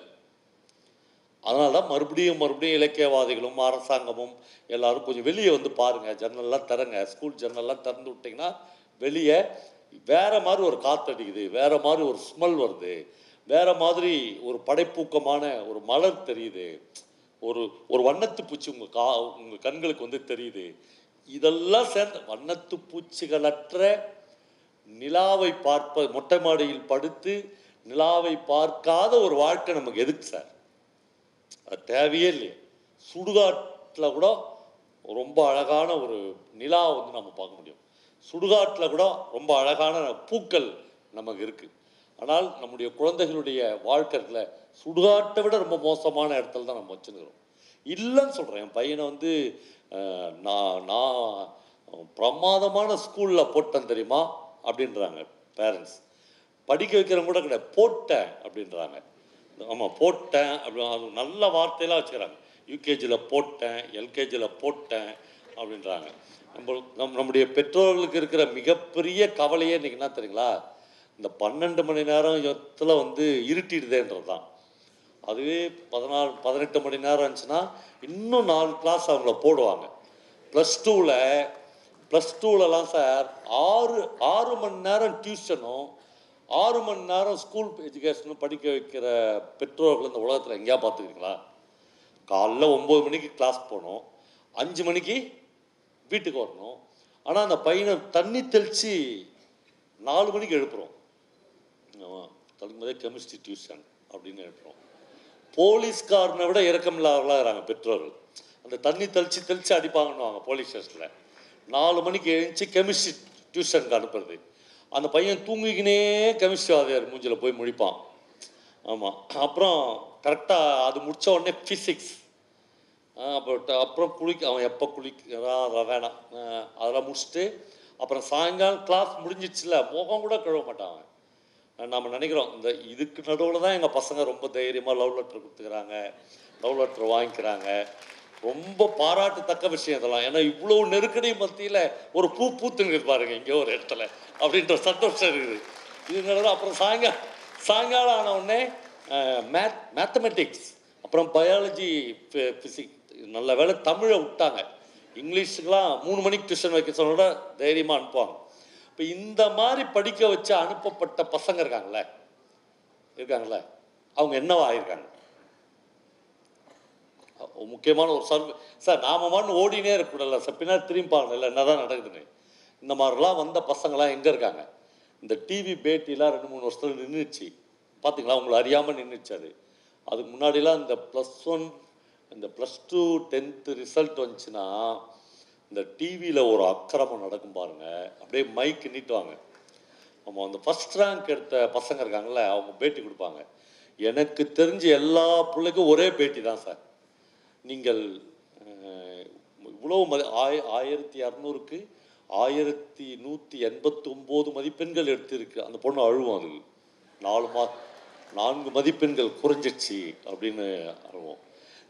அதனால தான் மறுபடியும் மறுபடியும் இலக்கியவாதிகளும் அரசாங்கமும் எல்லாரும் கொஞ்சம் வெளியே வந்து பாருங்கள், ஜன்னல்லாம் தரங்க, ஸ்கூல் ஜன்னல்லாம் திறந்து விட்டிங்கன்னா வெளியே வேறு மாதிரி ஒரு காற்றடிக்குது, வேறு மாதிரி ஒரு ஸ்மெல் வருது, வேறு மாதிரி ஒரு படைப்பூக்கமான ஒரு மலர் தெரியுது, ஒரு ஒரு வண்ணத்து பூச்சி உங்கள் கா உங்கள் கண்களுக்கு வந்து தெரியுது. இதெல்லாம் சேர்ந்த வண்ணத்து பூச்சிகளற்ற நிலாவை பார்ப்ப மொட்டை மாடியில் படுத்து நிலாவை பார்க்காத ஒரு வாழ்க்கை நமக்கு எதுக்கு சார்? அது தேவையே இல்லையே. சுடுகாட்டில் கூட ரொம்ப அழகான ஒரு நிலாவை வந்து நம்ம பார்க்க முடியும். சுடுகாட்டில் கூட ரொம்ப அழகான பூக்கள் நமக்கு இருக்குது. ஆனால் நம்முடைய குழந்தைகளுடைய வாழ்க்கையில் சுடுகாட்டை விட ரொம்ப மோசமான இடத்துல தான் நம்ம வச்சுருக்கிறோம். இல்லைன்னு சொல்கிறேன், என் பையனை வந்து நான் நான் பிரமாதமான ஸ்கூலில் போட்டேன் தெரியுமா அப்படின்றாங்க பேரண்ட்ஸ். படிக்க வைக்கிறவங்க கூட கிடையாது, போட்டேன் அப்படின்றாங்க. ஆமாம் போட்டேன் அப்படின்னு அது நல்ல வார்த்தையெல்லாம் வச்சுக்கிறாங்க. யூகேஜியில் போட்டேன், எல்கேஜியில் போட்டேன் அப்படின்றாங்க. நம்ம நம் நம்முடைய பெற்றோர்களுக்கு இருக்கிற மிகப்பெரிய கவலையே இன்றைக்கி என்ன தெரியுங்களா? இந்த பன்னெண்டு மணி நேரத்தில் வந்து இருட்டிடுதேன்றது தான். அதுவே பதினாறு பதினெட்டு மணி நேரம் இருந்துச்சுன்னா இன்னும் நாலு கிளாஸ் அவங்கள போடுவாங்க. ப்ளஸ் டூவில் ப்ளஸ் டூவிலலாம் சார் ஆறு ஆறு மணி நேரம் டியூஷனும் ஆறு மணி நேரம் ஸ்கூல் எஜுகேஷனும் படிக்க வைக்கிற பெற்றோர்கள் இந்த உலகத்தில் எங்கேயா பார்த்துக்கிறீங்களா? காலைல ஒம்பது மணிக்கு கிளாஸ் போகணும், அஞ்சு மணிக்கு வீட்டுக்கு வரணும். ஆனால் அந்த பையனை தண்ணி தெளித்து நாலு மணிக்கு எழுப்புறோம். தள்ளும் போதே கெமிஸ்ட்ரி டியூஷன் அப்படின்னு எழுப்புறோம். போலீஸ்காரனை விட இறக்கமில்லாதவர்களாக இருக்கிறாங்க பெற்றோர்கள். அந்த தண்ணி தெளித்து தெளித்து அடிப்பாங்கன்னுவாங்க போலீஸ் ஸ்டேஷனில். நாலு மணிக்கு எழுந்துச்சு கெமிஸ்ட்ரி டியூஷனுக்கு அனுப்புறது. அந்த பையன் தூங்கிக்கினே கெமிஸ்ட்ரி ஆசிரியர் மூஞ்சில் போய் முடிப்பான். ஆமாம், அப்புறம் கரெக்டாக அது முடித்த உடனே ஃபிசிக்ஸ், அப்புறம் அப்புறம் குளிக்க அவன் எப்போ குளிக்கிறா வேணாம் அதெல்லாம் முடிச்சுட்டு அப்புறம் சாயங்காலம் கிளாஸ் முடிஞ்சிச்சுல முகம் கூட கழுவ மாட்டான். நாம் நினைக்கிறோம் இந்த இதுக்கு நடுவில் தான் எங்கள் பசங்க ரொம்ப தைரியமாக லவ் லெட்டர் கொடுத்துக்கிறாங்க, லவ் லெட்டர் வாங்கிக்கிறாங்க. ரொம்ப பாராட்டத்தக்க விஷயம் இதெல்லாம். ஏன்னா இவ்வளோ நெருக்கடி மத்தியில் ஒரு பூ பூத்துன்னு பாருங்க இங்கே ஒரு இடத்துல அப்படின்ற சந்தோஷம் இருக்குது. இது நடந்தது. அப்புறம் சாயங்கா சாயங்காலம் ஆன உடனே மேத் மேத்தமெட்டிக்ஸ் அப்புறம் பயாலஜி ஃபிசிக்ஸ். நல்ல வேலை தமிழை விட்டாங்க, இங்கிலீஷுக்கெலாம் மூணு மணிக்கு டியூஷன் வைக்க சொன்னோட தைரியமாக அனுப்புவாங்க. இப்போ இந்த மாதிரி படிக்க வச்சு அனுப்பப்பட்ட பசங்க இருக்காங்களே இருக்காங்களே அவங்க என்னவா ஆகியிருக்காங்க? முக்கியமான ஒரு சர்வ சார் நாம மாட்டு ஓடினே இருக்கக்கூடாது சார், பின்னாடி திரும்பிப்பாங்க இல்லை என்ன தான் நடக்குதுன்னு. இந்த மாதிரிலாம் வந்த பசங்களாம் எங்கே இருக்காங்க? இந்த டிவி பேட்டிலாம் ரெண்டு மூணு வருஷத்தில் நின்றுச்சு பார்த்திங்களா, உங்களை அறியாமல் நின்றுச்சு. அது அதுக்கு முன்னாடிலாம் இந்த ப்ளஸ் ஒன் இந்த ப்ளஸ் டூ டென்த்து ரிசல்ட் வந்துச்சுன்னா இந்த டிவியில் ஒரு அக்கிரமம் நடக்கும் பாருங்கள், அப்படியே மைக்கு நீட்டுவாங்க. ஆமாம், அந்த ஃபஸ்ட் ரேங்க் எடுத்த பசங்க இருக்காங்களே அவங்க பேட்டி கொடுப்பாங்க. எனக்கு தெரிஞ்ச எல்லா பிள்ளைக்கும் ஒரே பேட்டி தான் சார், நீங்கள் இவ்வளோ மதி ஆய ஆயிரத்தி இரநூறுக்கு ஆயிரத்தி நூற்றி எண்பத்தி ஒம்பது மதிப்பெண்கள் எடுத்திருக்கு. அந்த பொண்ணு அழுவோம், அது நாலு மா நான்கு மதிப்பெண்கள் குறைஞ்சிடுச்சு அப்படின்னு அழுவோம்.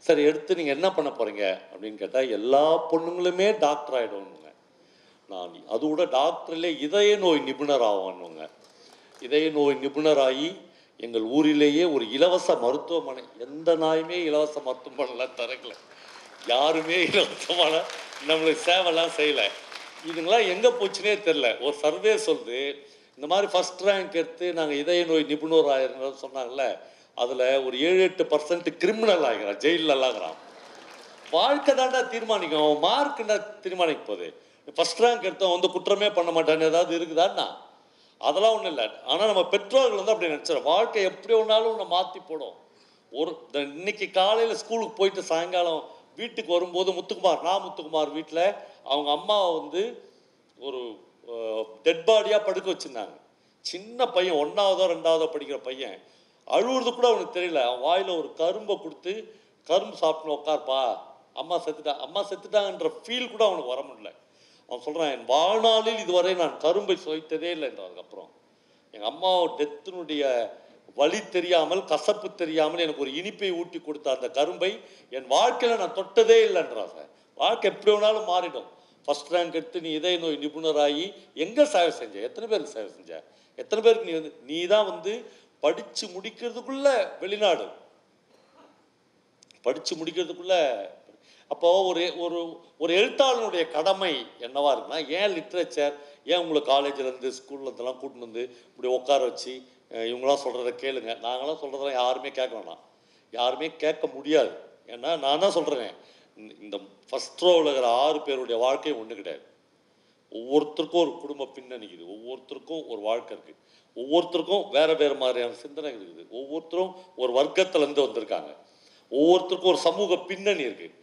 சரி எடுத்து நீங்கள் என்ன பண்ண போகிறீங்க அப்படின்னு கேட்டால் எல்லா பொண்ணுங்களுமே டாக்டர் ஆகிடுவானுங்க. நான் அதோட டாக்டர்லே இதய நோய் நிபுணர் ஆவானுங்க. இதய நோய் நிபுணராகி எங்கள் ஊரிலேயே ஒரு இலவச மருத்துவமனை, எந்த நாயுமே இலவச மருத்துவமனைலாம் தரக்கல, யாருமே இலவசமான நம்மளுக்கு சேவைலாம் செய்யலை. இதுங்களாம் எங்கே போச்சுன்னே தெரில. ஒரு சர்வே சொல்லுது இந்த மாதிரி ஃபஸ்ட் ரேங்க் எடுத்து நாங்கள் இதய நோய் நிபுணர் ஆகிருந்தோம் சொன்னாங்கள்ல, அதில் ஒரு ஏழு எட்டு பர்சன்ட் கிரிமினல் ஆகிறான், ஜெயிலெல்லாங்கிறான். வாழ்க்கை தாண்டா தீர்மானிக்கும், அவன் மார்க்குண்டா தீர்மானிக்க போகுது. ஃபஸ்ட் ரேங்க் எடுத்தவன் வந்து குற்றமே பண்ண மாட்டான்னு ஏதாவது இருக்குதான்னா அதெல்லாம் ஒன்றும் இல்லை. ஆனால் நம்ம பெற்றோர்கள் வந்து அப்படி நினச்சிடும், வாழ்க்கை எப்படி ஒன்றாலும் ஒன்று மாற்றி போடும். ஒரு இன்னைக்கு காலையில் ஸ்கூலுக்கு போயிட்டு சாயங்காலம் வீட்டுக்கு வரும்போது முத்துக்குமார் நான் முத்துக்குமார் வீட்டில் அவங்க அம்மா வந்து ஒரு டெட் பாடியாக படுக்க வச்சுருந்தாங்க. சின்ன பையன், ஒன்றாவதோ ரெண்டாவதோ படிக்கிற பையன், அழுவுறது கூட அவனுக்கு தெரியல. அவன் வாயில் ஒரு கரும்பை கொடுத்து கரும்பு சாப்பிட்ணும் உட்கார்ப்பா, அம்மா செத்துட்டான் அம்மா செத்துட்டாங்கன்ற ஃபீல் கூட அவனுக்கு வர முடியல. அவன் சொல்கிறான், என் வாழ்நாளில் இதுவரை நான் கரும்பை சுவைத்ததே இல்லை என்ற. அதுக்கப்புறம் எங்கள் அம்மா டெத்தினுடைய வலி தெரியாமல் கசப்பு தெரியாமல் எனக்கு ஒரு இனிப்பை ஊட்டி கொடுத்த அந்த கரும்பை என் வாழ்க்கையில் நான் தொட்டதே இல்லைன்றான் சார். வாழ்க்கை எப்படி வேணாலும் மாறிடும். ஃபஸ்ட் ரேங்க் எடுத்து நீ இதய நோய் நிபுணராகி எங்கே சேவை செஞ்ச? எத்தனை பேருக்கு சேவை செஞ்ச? எத்தனை பேருக்கு நீ வந்து நீ தான் வந்து படித்து முடிக்கிறதுக்குள்ள வெளிநாடு படித்து முடிக்கிறதுக்குள்ள. அப்போது ஒரு ஒரு ஒரு எழுத்தாளனுடைய கடமை என்னவாக இருக்குன்னா, ஏன் லிட்ரேச்சர், ஏன் உங்களை காலேஜிலேருந்து ஸ்கூல்லேருந்துலாம் கூட்டின்னு வந்து இப்படி உட்கார வச்சு இவங்களாம் சொல்கிறத கேளுங்க, நாங்களாம் சொல்கிறதெல்லாம் யாருமே கேட்க வேணாம், யாருமே கேட்க முடியாது. ஏன்னா நான் தான் சொல்கிறேன், இந்த ஃபஸ்ட் ரோவில் இருக்கிற ஆறு பேருடைய வாழ்க்கையும் ஒன்று கிடையாது. ஒவ்வொருத்தருக்கும் ஒரு குடும்ப பின்னணிக்குது, ஒவ்வொருத்தருக்கும் ஒரு வாழ்க்கை இருக்குது, ஒவ்வொருத்தருக்கும் வேறு வேறு மாதிரியான சிந்தனை இருக்குது, ஒவ்வொருத்தரும் ஒரு வர்க்கத்துலேருந்து வந்திருக்காங்க, ஒவ்வொருத்தருக்கும் ஒரு சமூக பின்னணி இருக்குது.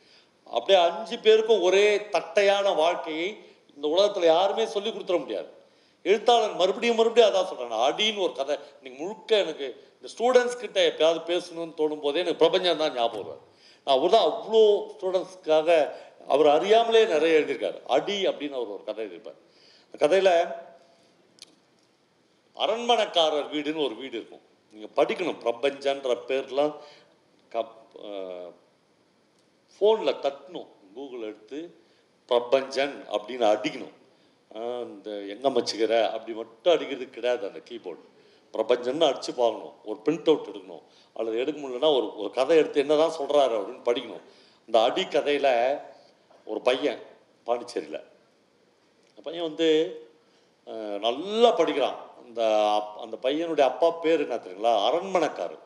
அப்படியே அஞ்சு பேருக்கும் ஒரே தட்டையான வாழ்க்கையை இந்த உலகத்தில் யாருமே சொல்லி கொடுத்துட முடியாது. எழுத்தாளன் மறுபடியும் மறுபடியும் அதான் சொல்கிறேன். அடின்னு ஒரு கதை இன்னைக்கு முழுக்க எனக்கு இந்த ஸ்டூடெண்ட்ஸ் கிட்ட எப்பயாவது பேசணும்னு தோணும் போதே எனக்கு பிரபஞ்சம் தான் ஞாபகம் வருவார். நான் அவர் தான் அவ்வளோ ஸ்டூடெண்ட்ஸ்க்காக அவர் அறியாமலே நிறைய எழுதியிருக்காரு. அடி அப்படின்னு அவர் ஒரு கதை எழுதியிருப்பார். அந்த கதையில் அரண்மனைக்காரர் வீடுன்னு ஒரு வீடு இருக்கும். நீங்கள் படிக்கணும். பிரபஞ்சன்ற பேர்லாம் கப் ஃபோனில் தட்டணும், கூகுள் எடுத்து பிரபஞ்சன் அப்படின்னு அடிக்கணும். இந்த எங்கே மச்சுக்கிற அப்படி மட்டும் அடிக்கிறதுக்கு கிடையாது. அந்த கீபோர்டு பிரபஞ்சன்னு அடித்து பார்க்கணும். ஒரு பிரிண்ட் அவுட் எடுக்கணும். அல்லது எடுக்க முடியலன்னா ஒரு ஒரு கதை எடுத்து என்ன தான் சொல்கிறாரு அப்படின்னு படிக்கணும். இந்த அடி கதையில் ஒரு பையன் பாண்டிச்சேரியில் பையன் வந்து நல்லா படிக்கிறான். அந்த அந்த பையனுடைய அப்பா பேர் என்ன தெரியுங்களா? அரண்மனைக்காரர்.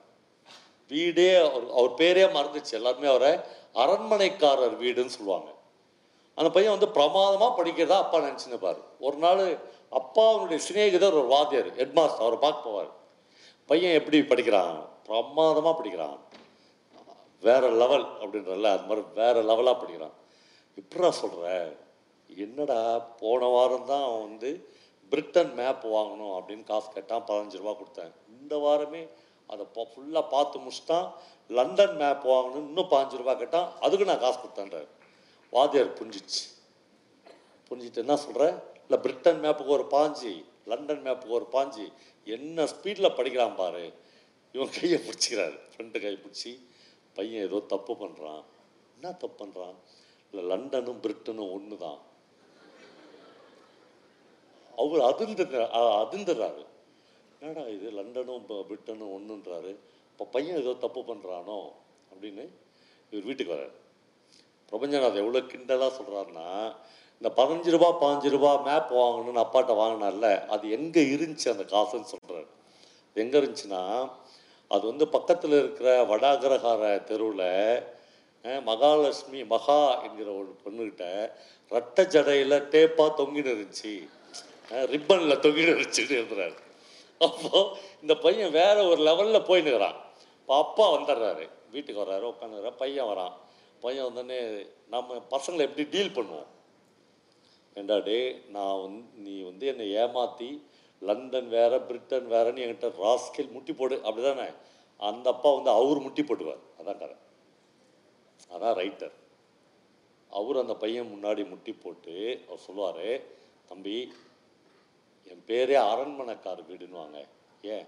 வீடே அவர் அவர் பேரே மறந்துச்சு. எல்லாருமே அவரை அரண்மனைக்காரர் வீடுன்னு சொல்லுவாங்க. அந்த பையன் வந்து பிரமாதமாக படிக்கிறதா அப்பா நினச்சிருப்பார். ஒரு நாள் அப்பா அவனுடைய சிநேகிதர் ஒரு வாத்தியார், ஹெட்மாஸ்டர், அவரை பார்க்க போவார். பையன் எப்படி படிக்கிறான், பிரமாதமாக படிக்கிறான், வேற லெவல் அப்படின்றல அது மாதிரி வேற லெவலாக படிக்கிறான். இப்படா சொல்கிற, என்னடா போன வாரம் தான் அவன் வந்து பிரிட்டன் மேப் வாங்கணும் அப்படின்னு காசு கேட்டான், பதினஞ்சு ரூபா கொடுத்தேன். இந்த வாரமே அதை பா ஃபுல்லாக பார்த்து முடிச்சுட்டான். லண்டன் மேப் வாங்கணும், இன்னும் பதினஞ்சு ரூபா கேட்டான், அதுக்கு நான் காசு கொடுத்தேன்றார். வாத்தியார் புரிஞ்சிச்சு. புரிஞ்சிட்டு என்ன சொல்கிற, இல்லை பிரிட்டன் மேப்புக்கு ஒரு பாஞ்சு, லண்டன் மேப்புக்கு ஒரு பாஞ்சு, என்ன ஸ்பீடில் படிக்கிறான் பாரு. இவன் கையை பிடிச்சிக்கிறாரு, ஃப்ரெண்டு கையை பிடிச்சி. பையன் ஏதோ தப்பு பண்ணுறான். என்ன தப்பு பண்ணுறான்? இல்லை லண்டனும் பிரிட்டனும் ஒன்று தான். அவர் அதிர்ந்து அதிர்ந்துடுறாரு. என்னடா இது லண்டனும் பிரிட்டனும் ஒன்றுன்றாரு, இப்போ பையன் ஏதோ தப்பு பண்ணுறானோ அப்படின்னு இவர் வீட்டுக்கு வர்றாரு. பிரபஞ்சநாதன் எவ்வளோ கிண்டலாக சொல்கிறாருன்னா, இந்த பதினஞ்சு ரூபா பாஞ்சு ரூபா மேப் வாங்கணும்னு அப்பாட்ட வாங்கினார்ல, அது எங்கே இருந்துச்சு அந்த காசுன்னு சொல்கிறாரு. எங்கே இருந்துச்சுன்னா, அது வந்து பக்கத்தில் இருக்கிற வடாகரகார தெருவில் மகாலட்சுமி மகா என்கிற ஒரு பொண்ணுக்கிட்ட ரட்ட ஜடையில் டேப்பாக தொங்கின்னு இருந்துச்சு, ரிப்பனில் தொங்கின்னு இருந்துச்சுன்னு எழுதுறாரு. அப்போது இந்த பையன் வேறு ஒரு லெவலில் போயின்னுக்கிறான். இப்போ அப்பா வந்துடுறாரு, வீட்டுக்கு வர்றாரு, உட்காந்துக்கிறார். பையன் வரான். பையன் வந்தோடனே, நம்ம பசங்களை எப்படி டீல் பண்ணுவோம்? ஏண்டா டே, நான் வந்து நீ வந்து என்னை ஏமாற்றி லண்டன் வேறு பிரிட்டன் வேறுன்னு என்கிட்ட ராஸ்கேல் முட்டி போடு, அப்படி தானே? அந்த அப்பா வந்து அவர் முட்டி போட்டுவார். அதான் கரெக்ட், அதான் ரைட்டர். அவர் அந்த பையன் முன்னாடி முட்டி போட்டு அவர் சொல்லுவார், தம்பி என் பேரே அரண்மனைக்கார் வீடுன்னுவாங்க. ஏன்?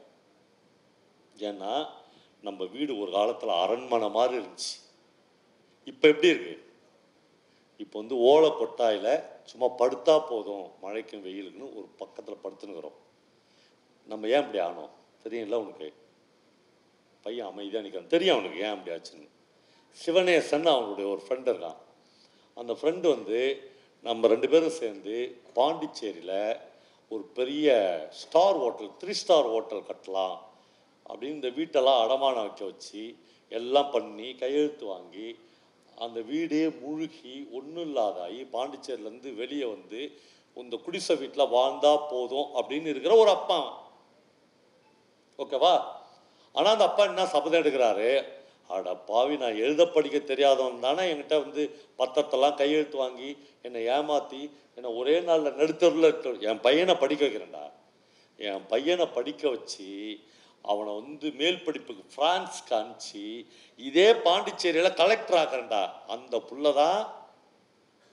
ஏன்னா நம்ம வீடு ஒரு காலத்தில் அரண்மனை மாதிரி இருந்துச்சு. இப்போ எப்படி இருக்கு? இப்போ வந்து ஓலை கொட்டாயில் சும்மா படுத்தா போதும், மழைக்கும் வெயிலுக்குன்னு ஒரு பக்கத்தில் படுத்துனுக்கிறோம். நம்ம ஏன் இப்படி ஆனோம் தெரியும்ல உனக்கு? பையன் அமைதியாக நிற்கிறான். தெரியும் அவனுக்கு ஏன் அப்படி ஆச்சுன்னு. சிவனேசன் அவனுடைய ஒரு ஃப்ரெண்டு இருக்கான். அந்த ஃப்ரெண்டு வந்து நம்ம ரெண்டு பேரும் சேர்ந்து பாண்டிச்சேரியில் ஒரு பெரிய star hotel, three star hotel கட்டலாம் அப்படின்னு இந்த வீட்டெல்லாம் அடமானம் வைக்க வச்சு எல்லாம் பண்ணி கையெழுத்து வாங்கி அந்த வீடே முழுகி ஒன்றும் இல்லாதாகி பாண்டிச்சேரியிலேருந்து வெளியே வந்து இந்த குடிசை வீட்டில் வாழ்ந்தால் போதும் அப்படின்னு இருக்கிற ஒரு அப்பா. ஓகேவா? ஆனால் அந்த அப்பா என்ன சபதம் எடுக்கிறாரு, அட பாவி, நான் எழுத படிக்க தெரியாதவன் தானே என்கிட்ட வந்து பத்திரத்தெல்லாம் கையெழுத்து வாங்கி என்னை ஏமாற்றி என்னை ஒரே நாளில் நடுத்தருல என் பையனை படிக்க வைக்கிறேன்டா. என் பையனை படிக்க வச்சு அவனை வந்து மேல் படிப்புக்கு பிரான்ஸ் காமிச்சு இதே பாண்டிச்சேரியில் கலெக்டர் ஆகிறேன்டா. அந்த புள்ள தான்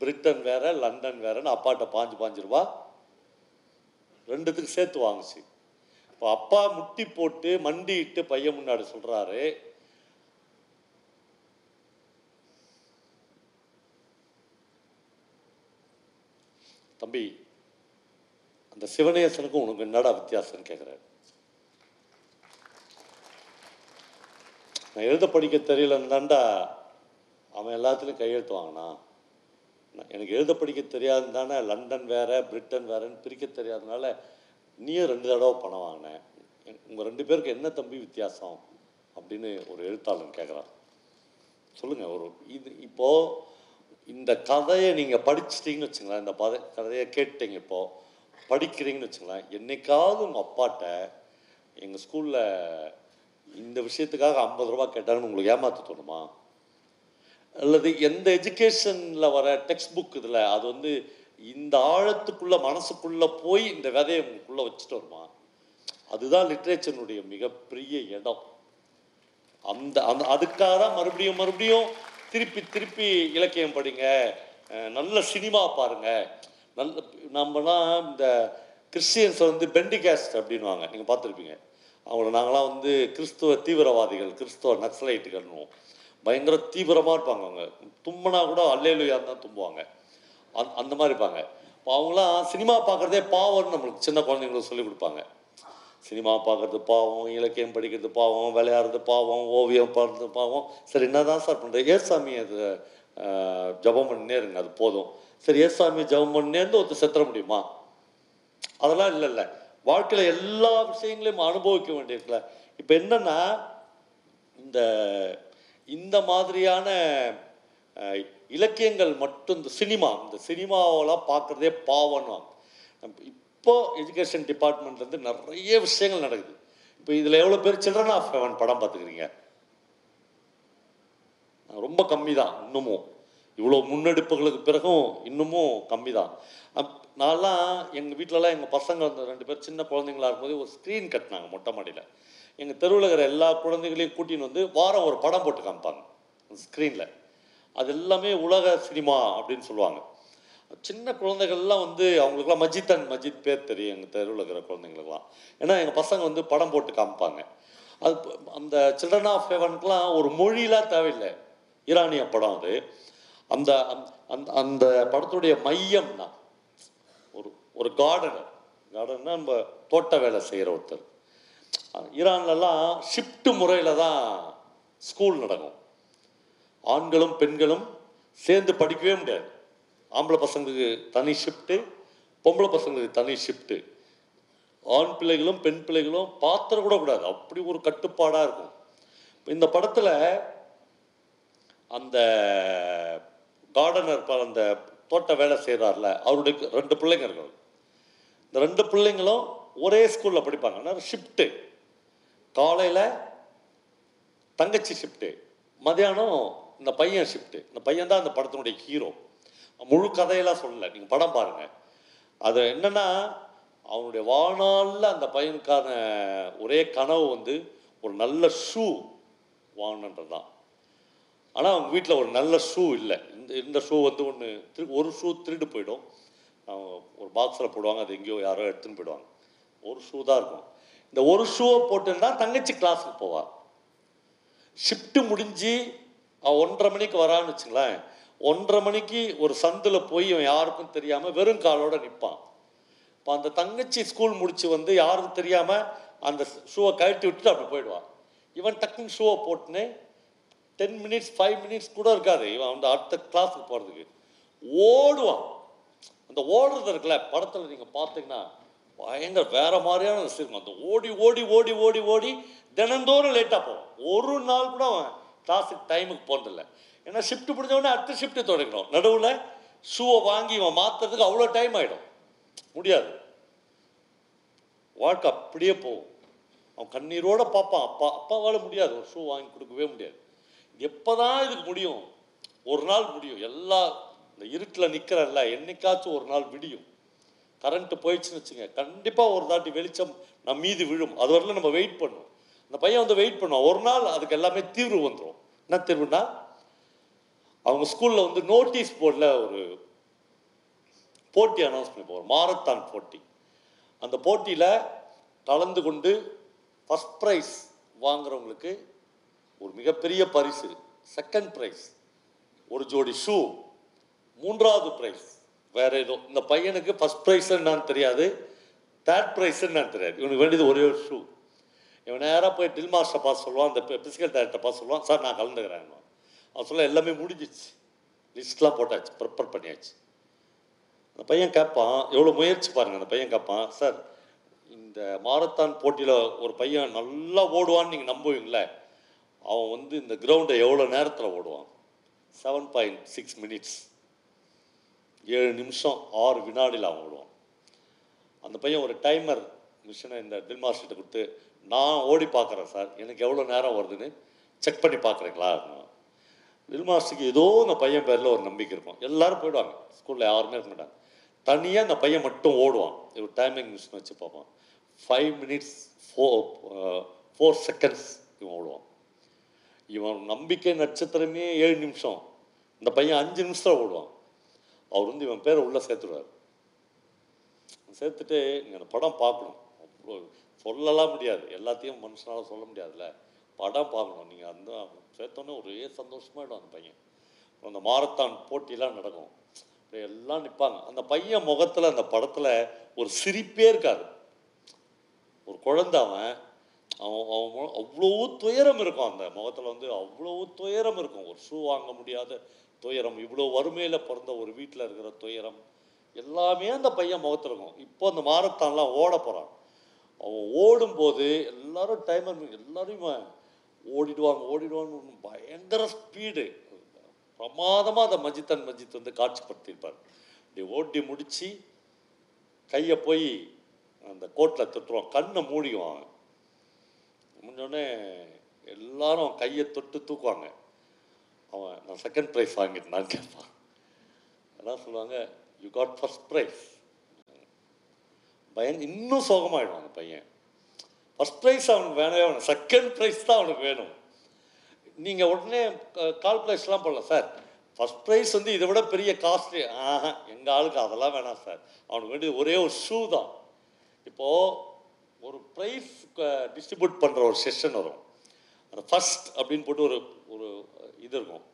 பிரிட்டன் வேற லண்டன் வேறன்னு அப்பாட்ட பாஞ்சு பாஞ்சு ரூபா ரெண்டுத்துக்கு சேர்த்து வாங்குச்சு. இப்போ அப்பா முட்டி போட்டு மண்டிட்டு பையன் முன்னாடி சொல்கிறாரு, தம்பி அந்த சிவனேசனுக்கும் உனக்கு என்னடா வித்தியாசம்னு கேட்குறாரு. நான் எழுத படிக்க தெரியலன்னு தாண்டா அவன் எல்லாத்துலேயும் கையெழுத்து வாங்கினான். எனக்கு எழுத படிக்க தெரியாது தானே, லண்டன் வேறு பிரிட்டன் வேறுன்னு பிரிக்க தெரியாதனால நீயும் ரெண்டு தடவை பணம் வாங்கினேன், உங்கள் ரெண்டு பேருக்கு என்ன தம்பி வித்தியாசம் அப்படின்னு ஒரு எழுத்தாளன் கேட்குறான். சொல்லுங்கள், ஒரு இது இப்போது இந்த கதையை நீங்கள் படிச்சிட்டிங்கன்னு வச்சுங்களேன், இந்த பத கதையை கேட்டீங்க இப்போது படிக்கிறீங்கன்னு வச்சுங்களேன், என்றைக்காவது உங்கள் அப்பாட்ட எங்கள் ஸ்கூலில் இந்த விஷயத்துக்காக ஐம்பது ரூபா கேட்டாங்கன்னு உங்களுக்கு ஏமாற்ற தோணுமா? அல்லது எந்த எஜுகேஷனில் வர டெக்ஸ்ட் புக் இதில் அது வந்து இந்த ஆழத்துக்குள்ளே மனசுக்குள்ளே போய் இந்த விதையை உங்களுக்குள்ளே வச்சுட்டு வருமா? அதுதான் லிட்ரேச்சருடைய மிகப்பெரிய இடம். அந்த அந்த அதுக்காக தான் மறுபடியும் மறுபடியும் திருப்பி திருப்பி இலக்கியம் படிங்க, நல்ல சினிமா பாருங்கள், நல்ல நம்மனா இந்த கிறிஸ்டியன்ஸை வந்து பெண்டிகாஸ்ட் அப்படின்வாங்க, நீங்கள் பார்த்துருப்பீங்க. அவங்கள நாங்களாம் வந்து கிறிஸ்துவ தீவிரவாதிகள், கிறிஸ்துவ நக்சலைட்டுகள்னுவோம். பயங்கர தீவிரமாக இருப்பாங்க, அவங்க தும்முனா கூட அல்லேலூயான்னு தான் தும்புவாங்க, அந் அந்த மாதிரி இருப்பாங்க. இப்போ அவங்களாம் சினிமா பார்க்குறதே பாவம்னு நம்மளுக்கு சின்ன குழந்தைங்களுக்கு சொல்லிக் கொடுப்பாங்க. சினிமா பார்க்குறது பாவம், இலக்கியம் படிக்கிறது பாவம், விளையாடுறது பாவம், ஓவியம் பாடுறது பாவம். சரி, என்ன தான் சார் பண்ணுறது? ஏசாமி அது ஜபம் பண்ணே இருங்க, அது போதும். சரி, ஏசாமி ஜபம் பண்ணேருந்து ஒருத்தர் செத்துற முடியுமா? அதெல்லாம் இல்லை இல்லை வாழ்க்கையில் எல்லா விஷயங்களையும் அனுபவிக்க வேண்டியிருக்குல்ல. இப்போ என்னென்னா இந்த இந்த மாதிரியான இலக்கியங்கள் மட்டும், இந்த சினிமா இந்த சினிமாவெல்லாம் பார்க்குறதே பாவணும். இப்போது எஜுகேஷன் டிபார்ட்மெண்ட்லேருந்து நிறைய விஷயங்கள் நடக்குது. இப்போ இதில் எவ்வளோ பேர் சில்ட்ரன் ஆஃப் ஹெவன் படம் பார்த்துக்கிறீங்க? ரொம்ப கம்மி தான். இன்னமும் இவ்வளோ முன்னெடுப்புகளுக்கு பிறகும் இன்னமும் கம்மி தான். நான்லாம் எங்கள் வீட்டிலலாம் எங்கள் பசங்க வந்து ரெண்டு பேர் சின்ன குழந்தைங்களா இருக்கும்போது ஒரு ஸ்க்ரீன் கட்டினாங்க மொட்டை மாடியில். எங்கள் தெருவில் இருக்கிற எல்லா குழந்தைகளையும் கூட்டின்னு வந்து வாரம் ஒரு படம் போட்டு காமிப்பாங்க ஸ்க்ரீனில். அது எல்லாமே உலக சினிமா அப்படின்னு சொல்லுவாங்க. சின்ன குழந்தைகள்லாம் வந்து அவங்களுக்குலாம் மஜித் அண்ட் மஜித் பேர் தெரியும் எங்கள் தெருவில் இருக்கிற குழந்தைங்களுக்குலாம். ஏன்னா எங்கள் பசங்க வந்து படம் போட்டு காமிப்பாங்க. அது அந்த சில்ட்ரன் ஆஃப் ஹெவனுக்குலாம் ஒரு மொழியெலாம் தேவையில்லை, ஈரானிய படம் அது. அந்த அந்த அந்த படத்துடைய மையம்னா ஒரு ஒரு கார்டனர், கார்டன்னா நம்ம தோட்ட வேலை செய்கிற ஒருத்தர். ஈரான்லலாம் ஷிஃப்ட்டு முறையில் தான் ஸ்கூல் நடக்கும். ஆண்களும் பெண்களும் சேர்ந்து படிக்கவே முடியாது. ஆம்பளை பசங்களுக்கு தனி ஷிஃப்ட்டு, பொம்பளை பசங்களுக்கு தனி ஷிஃப்ட்டு. ஆண் பிள்ளைகளும் பெண் பிள்ளைகளும் பாத்திரம் கூட கூடாது, அப்படி ஒரு கட்டுப்பாடாக இருக்கும். இந்த படத்தில் அந்த கார்டனர் அந்த தோட்ட வேலை செய்கிறார்ல, அவருடைய ரெண்டு பிள்ளைங்க இருக்காங்க. இந்த ரெண்டு பிள்ளைங்களும் ஒரே ஸ்கூலில் படிப்பாங்க. ஆனால் ஷிஃப்ட்டு காலையில் தங்கச்சி ஷிஃப்ட்டு, மதியானம் இந்த பையன் ஷிஃப்ட்டு. இந்த பையன் தான் அந்த படத்தினுடைய ஹீரோ. முழு கதையெல்லாம் சொல்லலை, நீங்கள் படம் பாருங்கள். அது என்னென்னா அவனுடைய வாழ்நாளில் அந்த பையனுக்கான ஒரே கனவு வந்து ஒரு நல்ல ஷூ வாங்கணுன்றது தான். ஆனால் அவங்க வீட்டில் ஒரு நல்ல ஷூ இல்லை. இந்த இந்த ஷூ வந்து ஒன்று திரு ஒரு ஷூ திருட்டு போயிடும், ஒரு பாக்ஸில் போடுவாங்க, அது எங்கேயோ யாரோ எடுத்துன்னு போயிடுவாங்க. ஒரு ஷூ தான் இருக்கும். இந்த ஒரு ஷூவை போட்டுன்னா தங்கச்சி கிளாஸுக்கு போவாள். ஷிஃப்ட்டு முடிஞ்சு ஒன்றரை மணிக்கு வரான்னு வச்சுங்களேன், ஒன்றரை மணிக்கு ஒரு சந்தில் போய் அவன் யாருக்கும் தெரியாமல் வெறும் காலோடு நிற்பான். இப்போ அந்த தங்கச்சி ஸ்கூல் முடித்து வந்து யாருக்கும் தெரியாமல் அந்த ஷூவை கழட்டி விட்டுட்டு அப்படி போயிடுவான். இவன் டக்குன்னு ஷூவை போட்டுன்னு டென் மினிட்ஸ் ஃபைவ் மினிட்ஸ் கூட இருக்காது இவன் வந்து அடுத்த கிளாஸுக்கு போகிறதுக்கு ஓடுவான். அந்த ஓடுறது இருக்குல்ல, படத்தில் நீங்கள் பார்த்தீங்கன்னா பயங்கர வேறு மாதிரியான விஷயம். அந்த ஓடி ஓடி ஓடி ஓடி ஓடி தினந்தோறும் லேட்டாக போவான். ஒரு நாள் கூட அவன் கிளாஸுக்கு டைமுக்கு போனதில்லை. ஏன்னா ஷிஃப்ட்டு பிடிச்சவொடனே அடுத்த ஷிஃப்ட்டு தொடங்கணும். நடுவில் ஷூவை வாங்கி இவன் மாற்றுறதுக்கு அவ்வளோ டைம் ஆகிடும், முடியாது. வாழ்க்கை அப்படியே போகும். அவன் கண்ணீரோடு பார்ப்பான், அப்பா அப்பாவால் முடியாது, ஒரு ஷூ வாங்கி கொடுக்கவே முடியாது. எப்போதான் இதுக்கு முடியும்? ஒரு நாள் முடியும். எல்லா இந்த இருட்டில் நிற்கிறல்ல, என்னைக்காச்சும் ஒரு நாள் விடியும். கரண்ட்டு போயிடுச்சுன்னு வச்சுங்க, கண்டிப்பாக ஒரு தாட்டி வெளிச்சம் நம்ம மீது விழும். அது வரல நம்ம வெயிட் பண்ணுவோம். அந்த பையன் வந்து வெயிட் பண்ணுவோம். ஒரு நாள் அதுக்கு எல்லாமே தீர்வு வந்துடும். என்ன தீர்வுன்னா, அவங்க ஸ்கூலில் வந்து நோட்டீஸ் போர்டில் ஒரு போட்டி அனௌன்ஸ் பண்ணிப்போம், ஒரு மாரத்தான் போட்டி. அந்த போட்டியில் கலந்து கொண்டு ஃபஸ்ட் ப்ரைஸ் வாங்குறவங்களுக்கு ஒரு மிகப்பெரிய பரிசு, செகண்ட் ப்ரைஸ் ஒரு ஜோடி ஷூ, மூன்றாவது ப்ரைஸ் வேறு ஏதோ. இந்த பையனுக்கு ஃபஸ்ட் ப்ரைஸ் என்னான்னு தெரியாது, தேர்ட் ப்ரைஸ் என்னான்னு தெரியாது, இவனுக்கு வேண்டியது ஒரே ஒரு ஷூ. இவன் நேராக போய் டில் மாஸ்டர் பாஸ் சொல்லுவான், அந்த ஃபிசிக்கல் டைரக்டர் பாஸ் சொல்லுவான், சார் நான் கலந்துக்கிறேன். அசலாக எல்லாமே முடிஞ்சிச்சு, லிஸ்ட்லாம் போட்டாச்சு, ப்ரிப்பேர் பண்ணியாச்சு. அந்த பையன் கேட்பான், எவ்வளோ முயற்சி பாருங்கள், அந்த பையன் கேட்பான், சார் இந்த மாரத்தான் போட்டியில் ஒரு பையன் நல்லா ஓடுவான்னு நீங்கள் நம்புவீங்களே, அவன் வந்து இந்த கிரவுண்டை எவ்வளோ நேரத்தில் ஓடுவான்? செவன் பாயிண்ட் சிக்ஸ் மினிட்ஸ் ஏழு நிமிஷம் ஆறு வினாடியில் அவன் ஓடுவான். அந்த பையன் ஒரு டைமர் மிஷினை இந்த டில் மாஸ்டர்கிட்ட கொடுத்து, நான் ஓடி பார்க்குறேன் சார், எனக்கு எவ்வளோ நேரம் வருதுன்னு செக் பண்ணி பார்க்குறீங்களா? டில் மாஸ்டருக்கு ஏதோ அந்த பையன் பேரில் ஒரு நம்பிக்கை இருக்கும். எல்லோரும் போயிடுவாங்க, ஸ்கூலில் யாருமே இருக்க மாட்டாங்க, தனியாக அந்த பையன் மட்டும் ஓடுவான். ஒரு டைமிங் மிஷின் வச்சு பார்ப்பான், five minutes four four seconds இவன் ஓடுவான். இவன் நம்பிக்கை நட்சத்திரமே ஏழு நிமிஷம், இந்த பையன் அஞ்சு நிமிஷம் ஓடுவான். அவர் வந்து இவன் பேரை உள்ளே சேர்த்துடுவார். சேர்த்துட்டு நீங்கள் அந்த படம் பார்க்கணும், அவ்வளோ சொல்லலாம் முடியாது, எல்லாத்தையும் மனுஷனால் சொல்ல முடியாதுல்ல, படம் பார்க்கணும். நீங்கள் அந்த சேர்த்தோன்னே ஒரே சந்தோஷமாகிடும் அந்த பையன். அந்த மாரத்தான் போட்டிலாம் நடக்கும், எல்லாம் நிற்பாங்க. அந்த பையன் முகத்தில் அந்த படத்தில் ஒரு சிரிப்பே இருக்காது. ஒரு குழந்தை அவன் அவன் அவன் அவ்வளோ துயரம் இருக்கும் அந்த முகத்தில், வந்து அவ்வளோ துயரம் இருக்கும். ஒரு ஷூ வாங்க முடியாத துயரம், இவ்வளோ வறுமையில் பிறந்த ஒரு வீட்டில் இருக்கிற துயரம், எல்லாமே அந்த பையன் முகத்தில் இருக்கும். இப்போ அந்த மாரத்தான்லாம் ஓட போகிறான். அவன் ஓடும்போது எல்லோரும் டைமர் எல்லோரும் ஓடிடுவாங்க ஓடிடுவான்னு பயங்கர ஸ்பீடு, பிரமாதமாக அந்த மஜித்தன் மஜித் வந்து காட்சிப்படுத்தியிருப்பார். இப்படி ஓட்டி முடித்து கையை போய் அந்த கோட்டில் தொட்டுருவான், கண்ணை மூடிக்குவான். முடிஞ்சோடனே எல்லாரும் கையை தொட்டு தூக்குவாங்க. அவன் நான் செகண்ட் ப்ரைஸ் வாங்கிட்டு நான் கேட்பான், எல்லாம் சொல்லுவாங்க, யூ காட் ஃபர்ஸ்ட் ப்ரைஸ். பயன் இன்னும் சோகமாகிடும் அந்த பையன். ஃபர்ஸ்ட் ப்ரைஸ் அவனுக்கு வேணவே வேணும், செகண்ட் ப்ரைஸ் தான் அவனுக்கு வேணும். நீங்கள் உடனே கால்குலேஷன்லாம் பண்ணலாம், சார் ஃபர்ஸ்ட் ப்ரைஸ் வந்து இதை விட பெரிய காஸ்ட்லி, ஆஹா எங்கள் ஆளுக்கு அதெல்லாம் வேணாம் சார், அவனுக்கு வேண்டிய ஒரே ஒரு ஷூ தான். இப்போது ஒரு ப்ரைஸ் டிஸ்ட்ரிபியூட் பண்ணுற ஒரு செஷன் வரும், அந்த ஃபஸ்ட் அப்படின்னு போட்டு ஒரு ஒரு இது இருக்கும்,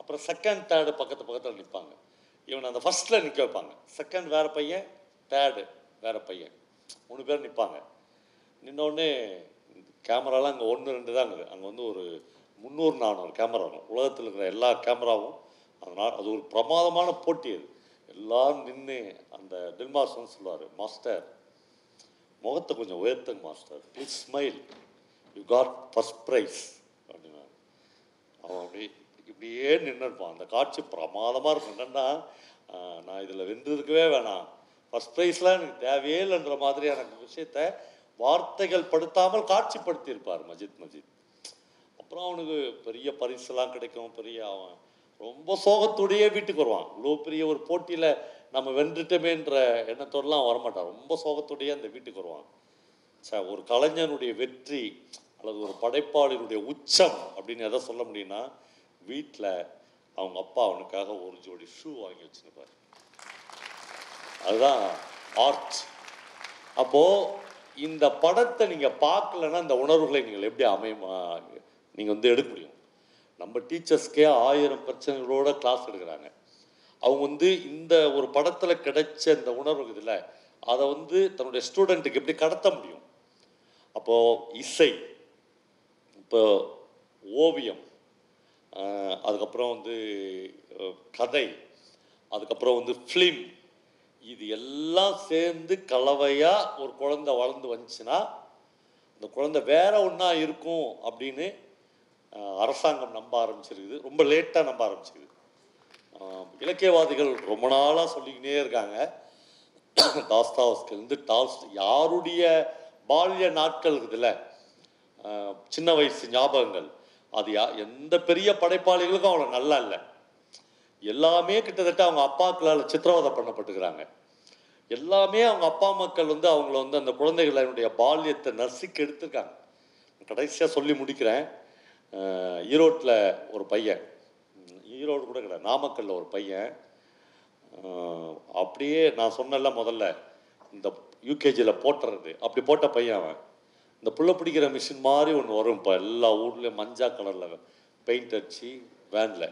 அப்புறம் செகண்ட் தேர்டு பக்கத்து பக்கத்தில் நிற்பாங்க. இவன் அந்த ஃபஸ்ட்டில் நிற்க வைப்பாங்க, செகண்ட் வேறு பையன், தேர்டு வேறு பையன், மூணு பேர் நிற்பாங்க. நின்னோடனே கேமராலாம் அங்கே ஒன்று ரெண்டு தான் இருக்குது, அங்கே வந்து ஒரு முந்நூறு நானூறு கேமரா இருக்கும், உலகத்தில் இருக்கிற எல்லா கேமராவும். அதனால் அது ஒரு பிரமாதமான போட்டி. அது எல்லோரும் நின்று அந்த டில் மாஸ்டர்னு சொல்லுவார், மாஸ்டர் முகத்தை கொஞ்சம் உயர்த்துங்க master, please smile, you got first prize அப்படின்னா. அவன் அப்படி இப்படியே நின்றுப்பான். அந்த காட்சி பிரமாதமாக இருக்கும். என்னென்னா நான் இதில் வென்றதுக்கவே வேணாம், ஃபர்ஸ்ட் ப்ரைஸ்லாம் எனக்கு தேவையே இல்லைன்ற மாதிரி எனக்கு விஷயத்தை வார்த்தைகள் படுத்தாமல் காட்சிப்படுத்தியிருப்பார் மஜித் மஜித். அப்புறம் அவனுக்கு பெரிய பரிசுலாம் கிடைக்கும், பெரிய அவன் ரொம்ப சோகத்தோடையே வீட்டுக்கு வருவான். இவ்வளோ பெரிய ஒரு போட்டியில் நம்ம வென்றுட்டோமேன்ற எண்ணத்தோடலாம் வரமாட்டான், ரொம்ப சோகத்தோடையே அந்த வீட்டுக்கு வருவான். சார் ஒரு கலைஞனுடைய வெற்றி அல்லது ஒரு படைப்பாளியினுடைய உச்சம் அப்படின்னு எதை சொல்ல முடியும்னா, வீட்டில் அவங்க அப்பா அவனுக்காக ஒரு ஜோடி ஷூ வாங்கி வச்சுருப்பார், அதுதான் ஆர்ட். அப்போது இந்த படத்தை நீங்கள் பார்க்கலன்னா இந்த உணர்வுகளை நீங்கள் எப்படி அமையுமா நீங்கள் வந்து எடுக்க முடியும்? நம்ம டீச்சர்ஸ்க்கே ஆயிரம் பிரச்சனைகளோட கிளாஸ் எடுக்கிறாங்க. அவங்க வந்து இந்த ஒரு படத்தில் கிடைச்ச இந்த உணர்வு இதில் அதை வந்து தன்னுடைய ஸ்டூடெண்ட்டுக்கு எப்படி கடத்த முடியும்? அப்போது இசை, இப்போ ஓவியம், அதுக்கப்புறம் வந்து கதை, அதுக்கப்புறம் வந்து ஃபிலிம், இது எல்லாம் சேர்ந்து கலவையாக ஒரு குழந்தை வளர்ந்து வந்துச்சுன்னா அந்த குழந்தை வேற ஒன்றா இருக்கும் அப்படின்னு அரசாங்கம் நம்ப ஆரம்பிச்சிருக்குது, ரொம்ப லேட்டாக நம்ப ஆரம்பிச்சிருக்குது. இலக்கியவாதிகள் ரொம்ப நாளாக சொல்லிக்கினே இருக்காங்க, டாஸ்டாவஸ்கிலேருந்து டால்ஸ்ட், யாருடைய பால்ய நாட்கள் இருக்குதுல்ல, சின்ன வயசு ஞாபகங்கள், அது யா எந்த பெரிய படைப்பாளிகளுக்கும் அவ்வளோ நல்லா இல்லை. எல்லாமே கிட்டத்தட்ட அவங்க அப்பாக்களால் சித்திரவதை பண்ணப்பட்டுக்கிறாங்க. எல்லாமே அவங்க அப்பா மக்கள் வந்து அவங்கள வந்து அந்த குழந்தைகளுடைய பால்யத்தை நசுக்கி எடுத்துருக்காங்க. கடைசியாக சொல்லி முடிக்கிறேன், ஈரோட்டில் ஒரு பையன், ஈரோடு கூட கிடையாது, நாமக்கல்ல ஒரு பையன், அப்படியே நான் சொன்னல முதல்ல இந்த யூகேஜியில் போட்டுறது, அப்படி போட்ட பையன் அவன். இந்த புள்ள பிடிக்கிற மிஷின் மாதிரி ஒன்று வரும் இப்போ எல்லா ஊர்லேயும், மஞ்சா கலரில் பெயிண்ட் அடித்து வேனில்.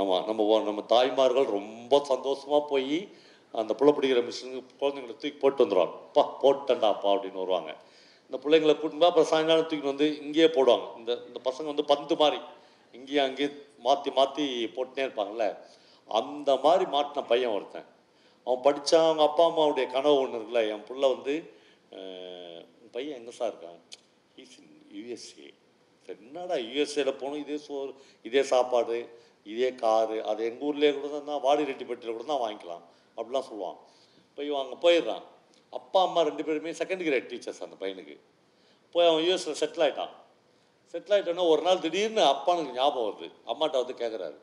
ஆமாம், நம்ம நம்ம தாய்மார்கள் ரொம்ப சந்தோஷமாக போய் அந்த புள்ள பிடிக்கிற மிஷினுக்கு குழந்தைங்களை தூக்கி போட்டு வந்துடுவாங்க, அப்பா போட்டேண்டாப்பா அப்படின்னு வருவாங்க. இந்த பிள்ளைங்களை கூட்டினா அப்புறம் சாயங்காலம் தூக்கிட்டு வந்து இங்கேயே போடுவாங்க. இந்த இந்த பசங்க வந்து பந்து மாதிரி இங்கேயும் அங்கேயும் மாற்றி மாற்றி போட்டுனே இருப்பாங்கள்ல, அந்த மாதிரி மாட்டின பையன் ஒருத்தன். அவன் படித்தான். அவங்க அப்பா அம்மாவுடைய கனவு ஒன்று இருக்குல்ல, என் பிள்ளை வந்து பையன் எங்கே சார் இருக்கான், ஹீஸ் இன் யூஎஸ்ஏ. சரி, என்னடா யூஎஸ்ஏல போகணும், இதே சோறு இதே சாப்பாடு இதே காரு, அது எங்கள் ஊர்லேயே கூட தான், வாடிரெட்டிப்பட்டியில் கூட தான் வாங்கிக்கலாம் அப்படிலாம் சொல்லுவான். இப்போ இவன் அங்கே போயிடுறான். அப்பா அம்மா ரெண்டு பேருமே செகண்ட் கிரேட் டீச்சர்ஸ் அந்த பையனுக்கு. போய் அவன் யூஎஸ்ல செட்டில் ஆகிட்டான். செட்டில் ஆகிட்டோன்னா ஒரு நாள் திடீர்னு அப்பானுக்கு ஞாபகம் வருது. அம்மாட்ட வந்து கேட்குறாரு,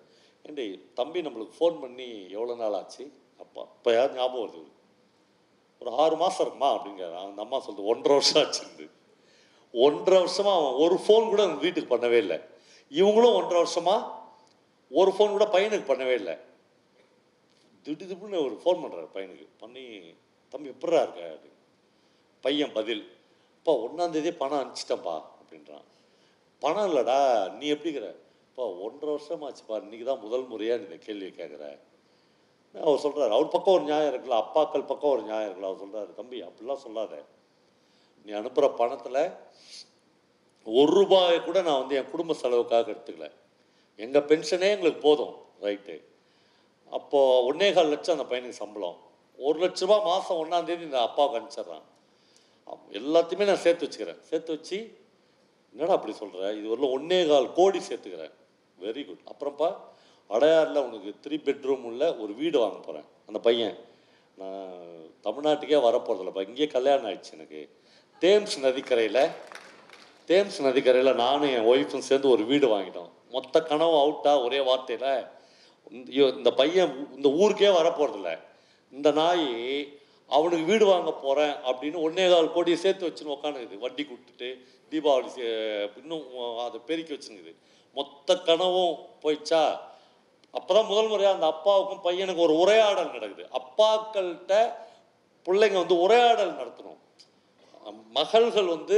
ஏண்டி தம்பி நம்மளுக்கு ஃபோன் பண்ணி எவ்வளோ நாள் ஆச்சு, அப்பா இப்போ யாரும் ஞாபகம் வருது, ஒரு ஆறு மாதம் இருக்குமா அப்படிங்கிறான். அந்த அம்மா சொல்லுது ஒன்றரை வருஷம் ஆச்சுருந்து. ஒன்றரை வருஷமாக அவன் ஒரு ஃபோன் கூட அவங்க வீட்டுக்கு பண்ணவே இல்லை. இவங்களும் ஒன்றரை வருஷமாக ஒரு ஃபோன் கூட பையனுக்கு பண்ணவே இல்லை. திடீர் திப்புன்னு ஒரு ஃபோன் பண்ணுறாரு பையனுக்கு பண்ணி, தம்பி எப்படா இருக்க அப்படின்னு. பையன் பதில், அப்பா ஒன்றாந்தேதியே பணம் அனுப்பிச்சிட்டப்பா அப்படின்றான். பணம் இல்லைடா. நீ எப்படிங்கிற? இப்போ ஒன்றரை வருஷமாச்சுப்பா, இன்றைக்கி தான் முதல் முறையாக இந்த கேள்வியை கேட்குற. அவர் சொல்கிறார், அவர் பக்கம் ஒரு நியாயம் இருக்குல்ல, அப்பாக்கள் பக்கம் ஒரு நியாயம் இருக்குல்ல. அவர் சொல்கிறாரு, தம்பி அப்படிலாம் சொல்லாத, நீ அனுப்புகிற பணத்தில் ஒரு ரூபாயை கூட நான் வந்து என் குடும்ப செலவுக்காக எடுத்துக்கல, எங்கள் பென்ஷனே எங்களுக்கு போதும். ரைட்டு. அப்போது ஒன்றே கால் லட்சம் அந்த பையனுக்கு சம்பளம், ஒரு லட்ச ரூபா மாதம் ஒன்றாந்தேதி இந்த அப்பாவுக்கு அனுப்பிச்சிட்றான். எல்லாத்தையுமே நான் சேர்த்து வச்சுக்கிறேன். சேர்த்து வச்சு என்னடா அப்படி சொல்கிறேன், இது வரல ஒன்றே கால் கோடி சேர்த்துக்கிறேன். Very good. அப்புறம்ப்பா அடையாறில் உனக்கு த்ரீ பெட்ரூம் உள்ள ஒரு வீடு வாங்க போகிறேன். அந்த பையன், நான் தமிழ்நாட்டுக்கே வரப்போகிறதில்லப்பா, இங்கேயே கல்யாணம் ஆயிடுச்சு எனக்கு. தேம்ஸ் நதிக்கரையில் தேம்ஸ் நதிக்கரையில் நானும் என் ஒய்ஃபும் சேர்ந்து ஒரு வீடு வாங்கிட்டோம். மொத்த கனவு அவுட்டா ஒரே வார்த்தையில். இந்த பையன் இந்த ஊருக்கே வரப்போகிறதில்ல, இந்த நாய் அவனுக்கு வீடு வாங்க போகிறேன் அப்படின்னு ஒன்றே கால் கோடியை சேர்த்து வச்சுன்னு உக்காந்துக்குது. வட்டி கொடுத்துட்டு தீபாவளி இன்னும் அதை பெருக்கி வச்சுனுக்குது. மொத்த கனவும் போயிடுச்சா. அப்போ தான் முதல் முறையாக அந்த அப்பாவுக்கும் பையனுக்கு ஒரு உரையாடல் நடக்குது. அப்பாக்கள்கிட்ட பிள்ளைங்க வந்து உரையாடல் நடத்தணும். மகள்கள் வந்து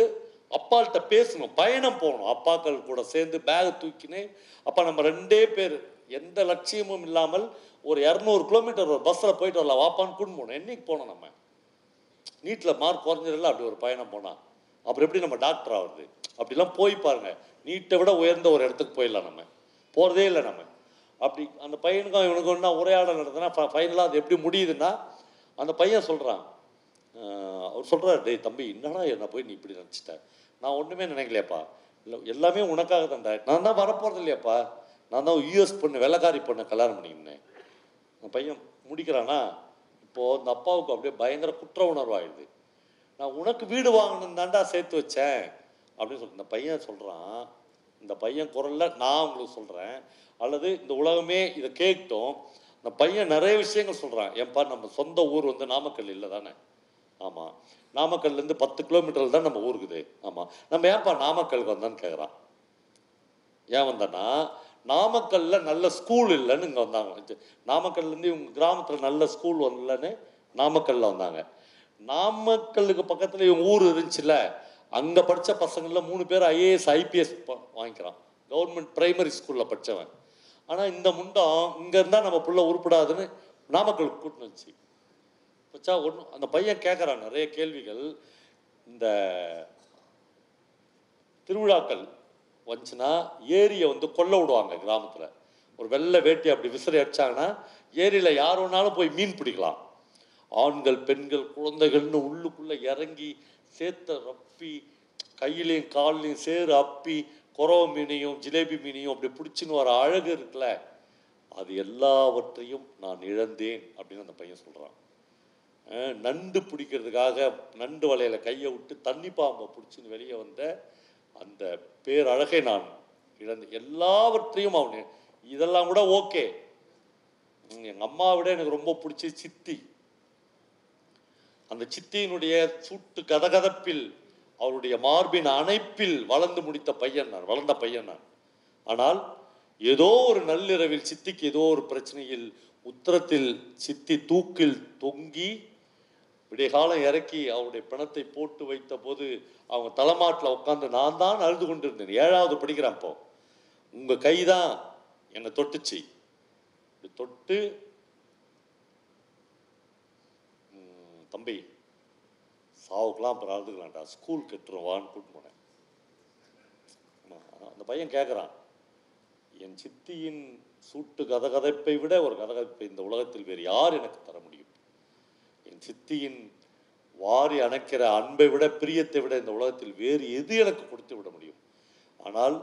அப்பாட்ட பேசணும், பயணம் போகணும். அப்பாக்கள் கூட சேர்ந்து பேகை தூக்கினே அப்போ நம்ம ரெண்டே பேர் எந்த லட்சியமும் இல்லாமல் ஒரு இரநூறு கிலோமீட்டர் ஒரு பஸ்ஸில் போயிட்டு வரலாம் வாப்பான்னு கூண்டு போகணும். என்றைக்கு போனோம் நம்ம? நீட்டில் மார்க் குறைஞ்சதில்ல, அப்படி ஒரு பயணம் போனால் அப்புறம் எப்படி நம்ம டாக்டர் ஆகுறது? அப்படிலாம் போய் பாருங்கள், நீட்டை விட உயர்ந்த ஒரு இடத்துக்கு போயிடலாம். நம்ம போகிறதே இல்லை நம்ம. அப்படி அந்த பையனுக்கும் இவனுக்கு ஒன்றா உரையாடல் நடந்ததுன்னா ஃபைனலாக அது எப்படி முடியுதுன்னா, அந்த பையன் சொல்கிறான், அவர் சொல்கிறார், டேய் தம்பி என்னடா என்ன போய் நீ இப்படி நினச்சிட்டேன், நான் ஒன்றுமே நினைக்கலையாப்பா, இல்லை எல்லாமே உனக்காக தான்டா, நான் தான் வரப்போகிறது இல்லையாப்பா, நான் தான் யூஎஸ் பொண்ணு வெள்ளக்காரி பொண்ணை கல்யாணம் பண்ணிக்கினேன். அந்த பையன் முடிக்கிறானா. இப்போது அந்த அப்பாவுக்கு அப்படியே பயங்கர குற்ற உணர்வாகிடுது. நான் உனக்கு வீடு வாங்கணுன்னு தாண்டா சேர்த்து வச்சேன் அப்படின்னு சொல்லி இந்த பையன் சொல்கிறான். இந்த பையன் குரலில் நான் உங்களுக்கு சொல்கிறேன், அல்லது இந்த உலகமே இதை கேட்கட்டும். இந்த பையன் நிறைய விஷயங்கள் சொல்கிறான். ஏன்ப்பா நம்ம சொந்த ஊர் வந்து நாமக்கல் இல்லை தானே? ஆமாம். நாமக்கல்லேருந்து பத்து கிலோமீட்டரில் தான் நம்ம ஊருக்குது. ஆமாம். நம்ம ஏன்ப்பா நாமக்கலுக்கு வந்தான்னு கேட்குறான். ஏன் வந்தேன்னா, நாமக்கல்லில் நல்ல ஸ்கூல் இல்லைன்னு இங்கே வந்தாங்க. நாமக்கல்லேருந்து இவங்க கிராமத்தில் நல்ல ஸ்கூல் வரலன்னு நாமக்கல்லில் வந்தாங்க. நாமக்கல்லுக்கு பக்கத்தில் இவங்க ஊர் இருந்துச்சுல்ல, அங்கே படித்த பசங்களில் மூணு பேர் ஐஏஎஸ் ஐபிஎஸ் வாங்கிக்கிறான். கவர்மெண்ட் பிரைமரி ஸ்கூலில் படித்தவன். ஆனால் இந்த முண்டம் இங்கே இருந்தால் நம்ம புள்ள உருப்படாதுன்னு நாமக்கலுக்கு கூட்டின்னு வந்துச்சு. வச்சா ஒன்று அந்த பையன் கேட்குறான் நிறைய கேள்விகள். இந்த திருவிழாக்கள் வந்துச்சுன்னா ஏரியை வந்து கொல்ல விடுவாங்க கிராமத்தில். ஒரு வெள்ளை வேட்டி அப்படி விசிறி அடித்தாங்கன்னா ஏரியில் யார் வேணாலும் போய் மீன் பிடிக்கலாம். ஆண்கள் பெண்கள் குழந்தைகள்னு உள்ளுக்குள்ளே இறங்கி சேத்தை ரப்பி கையிலையும் கால்லையும் சேறு அப்பி குறவ மீனையும் ஜிலேபி மீனையும் அப்படி பிடிச்சின்னு வர அழகு இருக்குல்ல, அது எல்லாவற்றையும் நான் இழந்தேன் அப்படின்னு அந்த பையன் சொல்கிறான். நண்டு பிடிக்கிறதுக்காக நண்டு வலையில் கையை விட்டு தண்ணி பாம்பை பிடிச்சின்னு வெளியே வந்த அந்த பேரழகை நான் இழந்து எல்லாவற்றையும் அவனு. இதெல்லாம் கூட ஓகே, எங்கள் அம்மாவை விட எனக்கு ரொம்ப பிடிச்ச சித்தி. அந்த சித்தியினுடைய சூட்டு கதகதப்பில் அவருடைய மார்பின் அணைப்பில் வளர்ந்து முடித்த பையன் நான் வளர்ந்த பையன் நான். ஆனால் ஏதோ ஒரு நள்ளிரவில் சித்திக்கு ஏதோ ஒரு பிரச்சனையில் உத்தரத்தில் சித்தி தூக்கில் தொங்கி விடிய காலம் இறக்கி அவருடைய பிணத்தை போட்டு வைத்த போது அவங்க தலைமாட்டில் உட்காந்து நான் தான் அழுது கொண்டிருந்தேன். ஏழாவது படிக்கிறேன். அப்போ உங்கள் கை தான் என்னை தொட்டுச்சு. இப்படி தொட்டு, தம்பி சாவுக்கெலாம் அப்புறம் அழுதுக்கலாம்டா, ஸ்கூல் கட்டுறோம் வான்னு கூட்டு போனேன். அந்த பையன் கேட்குறான், என் சித்தியின் சூட்டு கதகதைப்பை விட ஒரு கதகதைப்பை இந்த உலகத்தில் வேறு யார் எனக்கு தர முடியும்? என் சித்தியின் வாரி அணைக்கிற அன்பை விட, பிரியத்தை விட இந்த உலகத்தில் வேறு எது எனக்கு கொடுத்து விட முடியும்? ஆனால்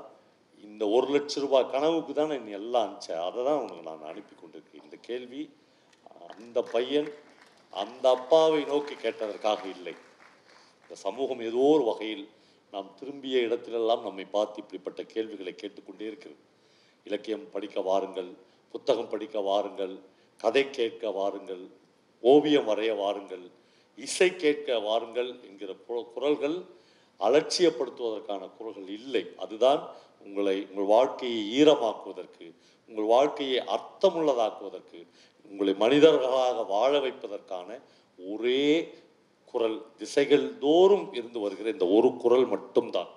இந்த ஒரு லட்ச ரூபாய் கனவுக்கு தான் நான் எல்லாம் அனுப்பிச்சேன். அதை தான் உனக்கு நான் அனுப்பி கொண்டிருக்கேன். இந்த கேள்வி அந்த பையன் அந்த அப்பாவை நோக்கி கேட்டதற்காக இல்லை. இந்த சமூகம் ஏதோ ஒரு வகையில் நாம் திரும்பிய இடத்திலெல்லாம் நம்மை பார்த்து இப்படிப்பட்ட கேள்விகளை கேட்டுக்கொண்டே இருக்கிறது. இலக்கியம் படிக்க வாருங்கள், புத்தகம் படிக்க வாருங்கள், கதை கேட்க வாருங்கள், ஓவியம் வரைய வாருங்கள், இசை கேட்க வாருங்கள் என்கிற குரல்கள் அலட்சியப்படுத்துவதற்கான குரல்கள் இல்லை. அதுதான் உங்களை, உங்கள் வாழ்க்கையை ஈரமாக்குவதற்கு, உங்கள் வாழ்க்கையை அர்த்தமுள்ளதாக்குவதற்கு, உங்களை மனிதர்களாக வாழ வைப்பதற்கான ஒரே குரல். திசைகள் தோறும் இருந்து வருகிற இந்த ஒரு குரல் மட்டும்தான்.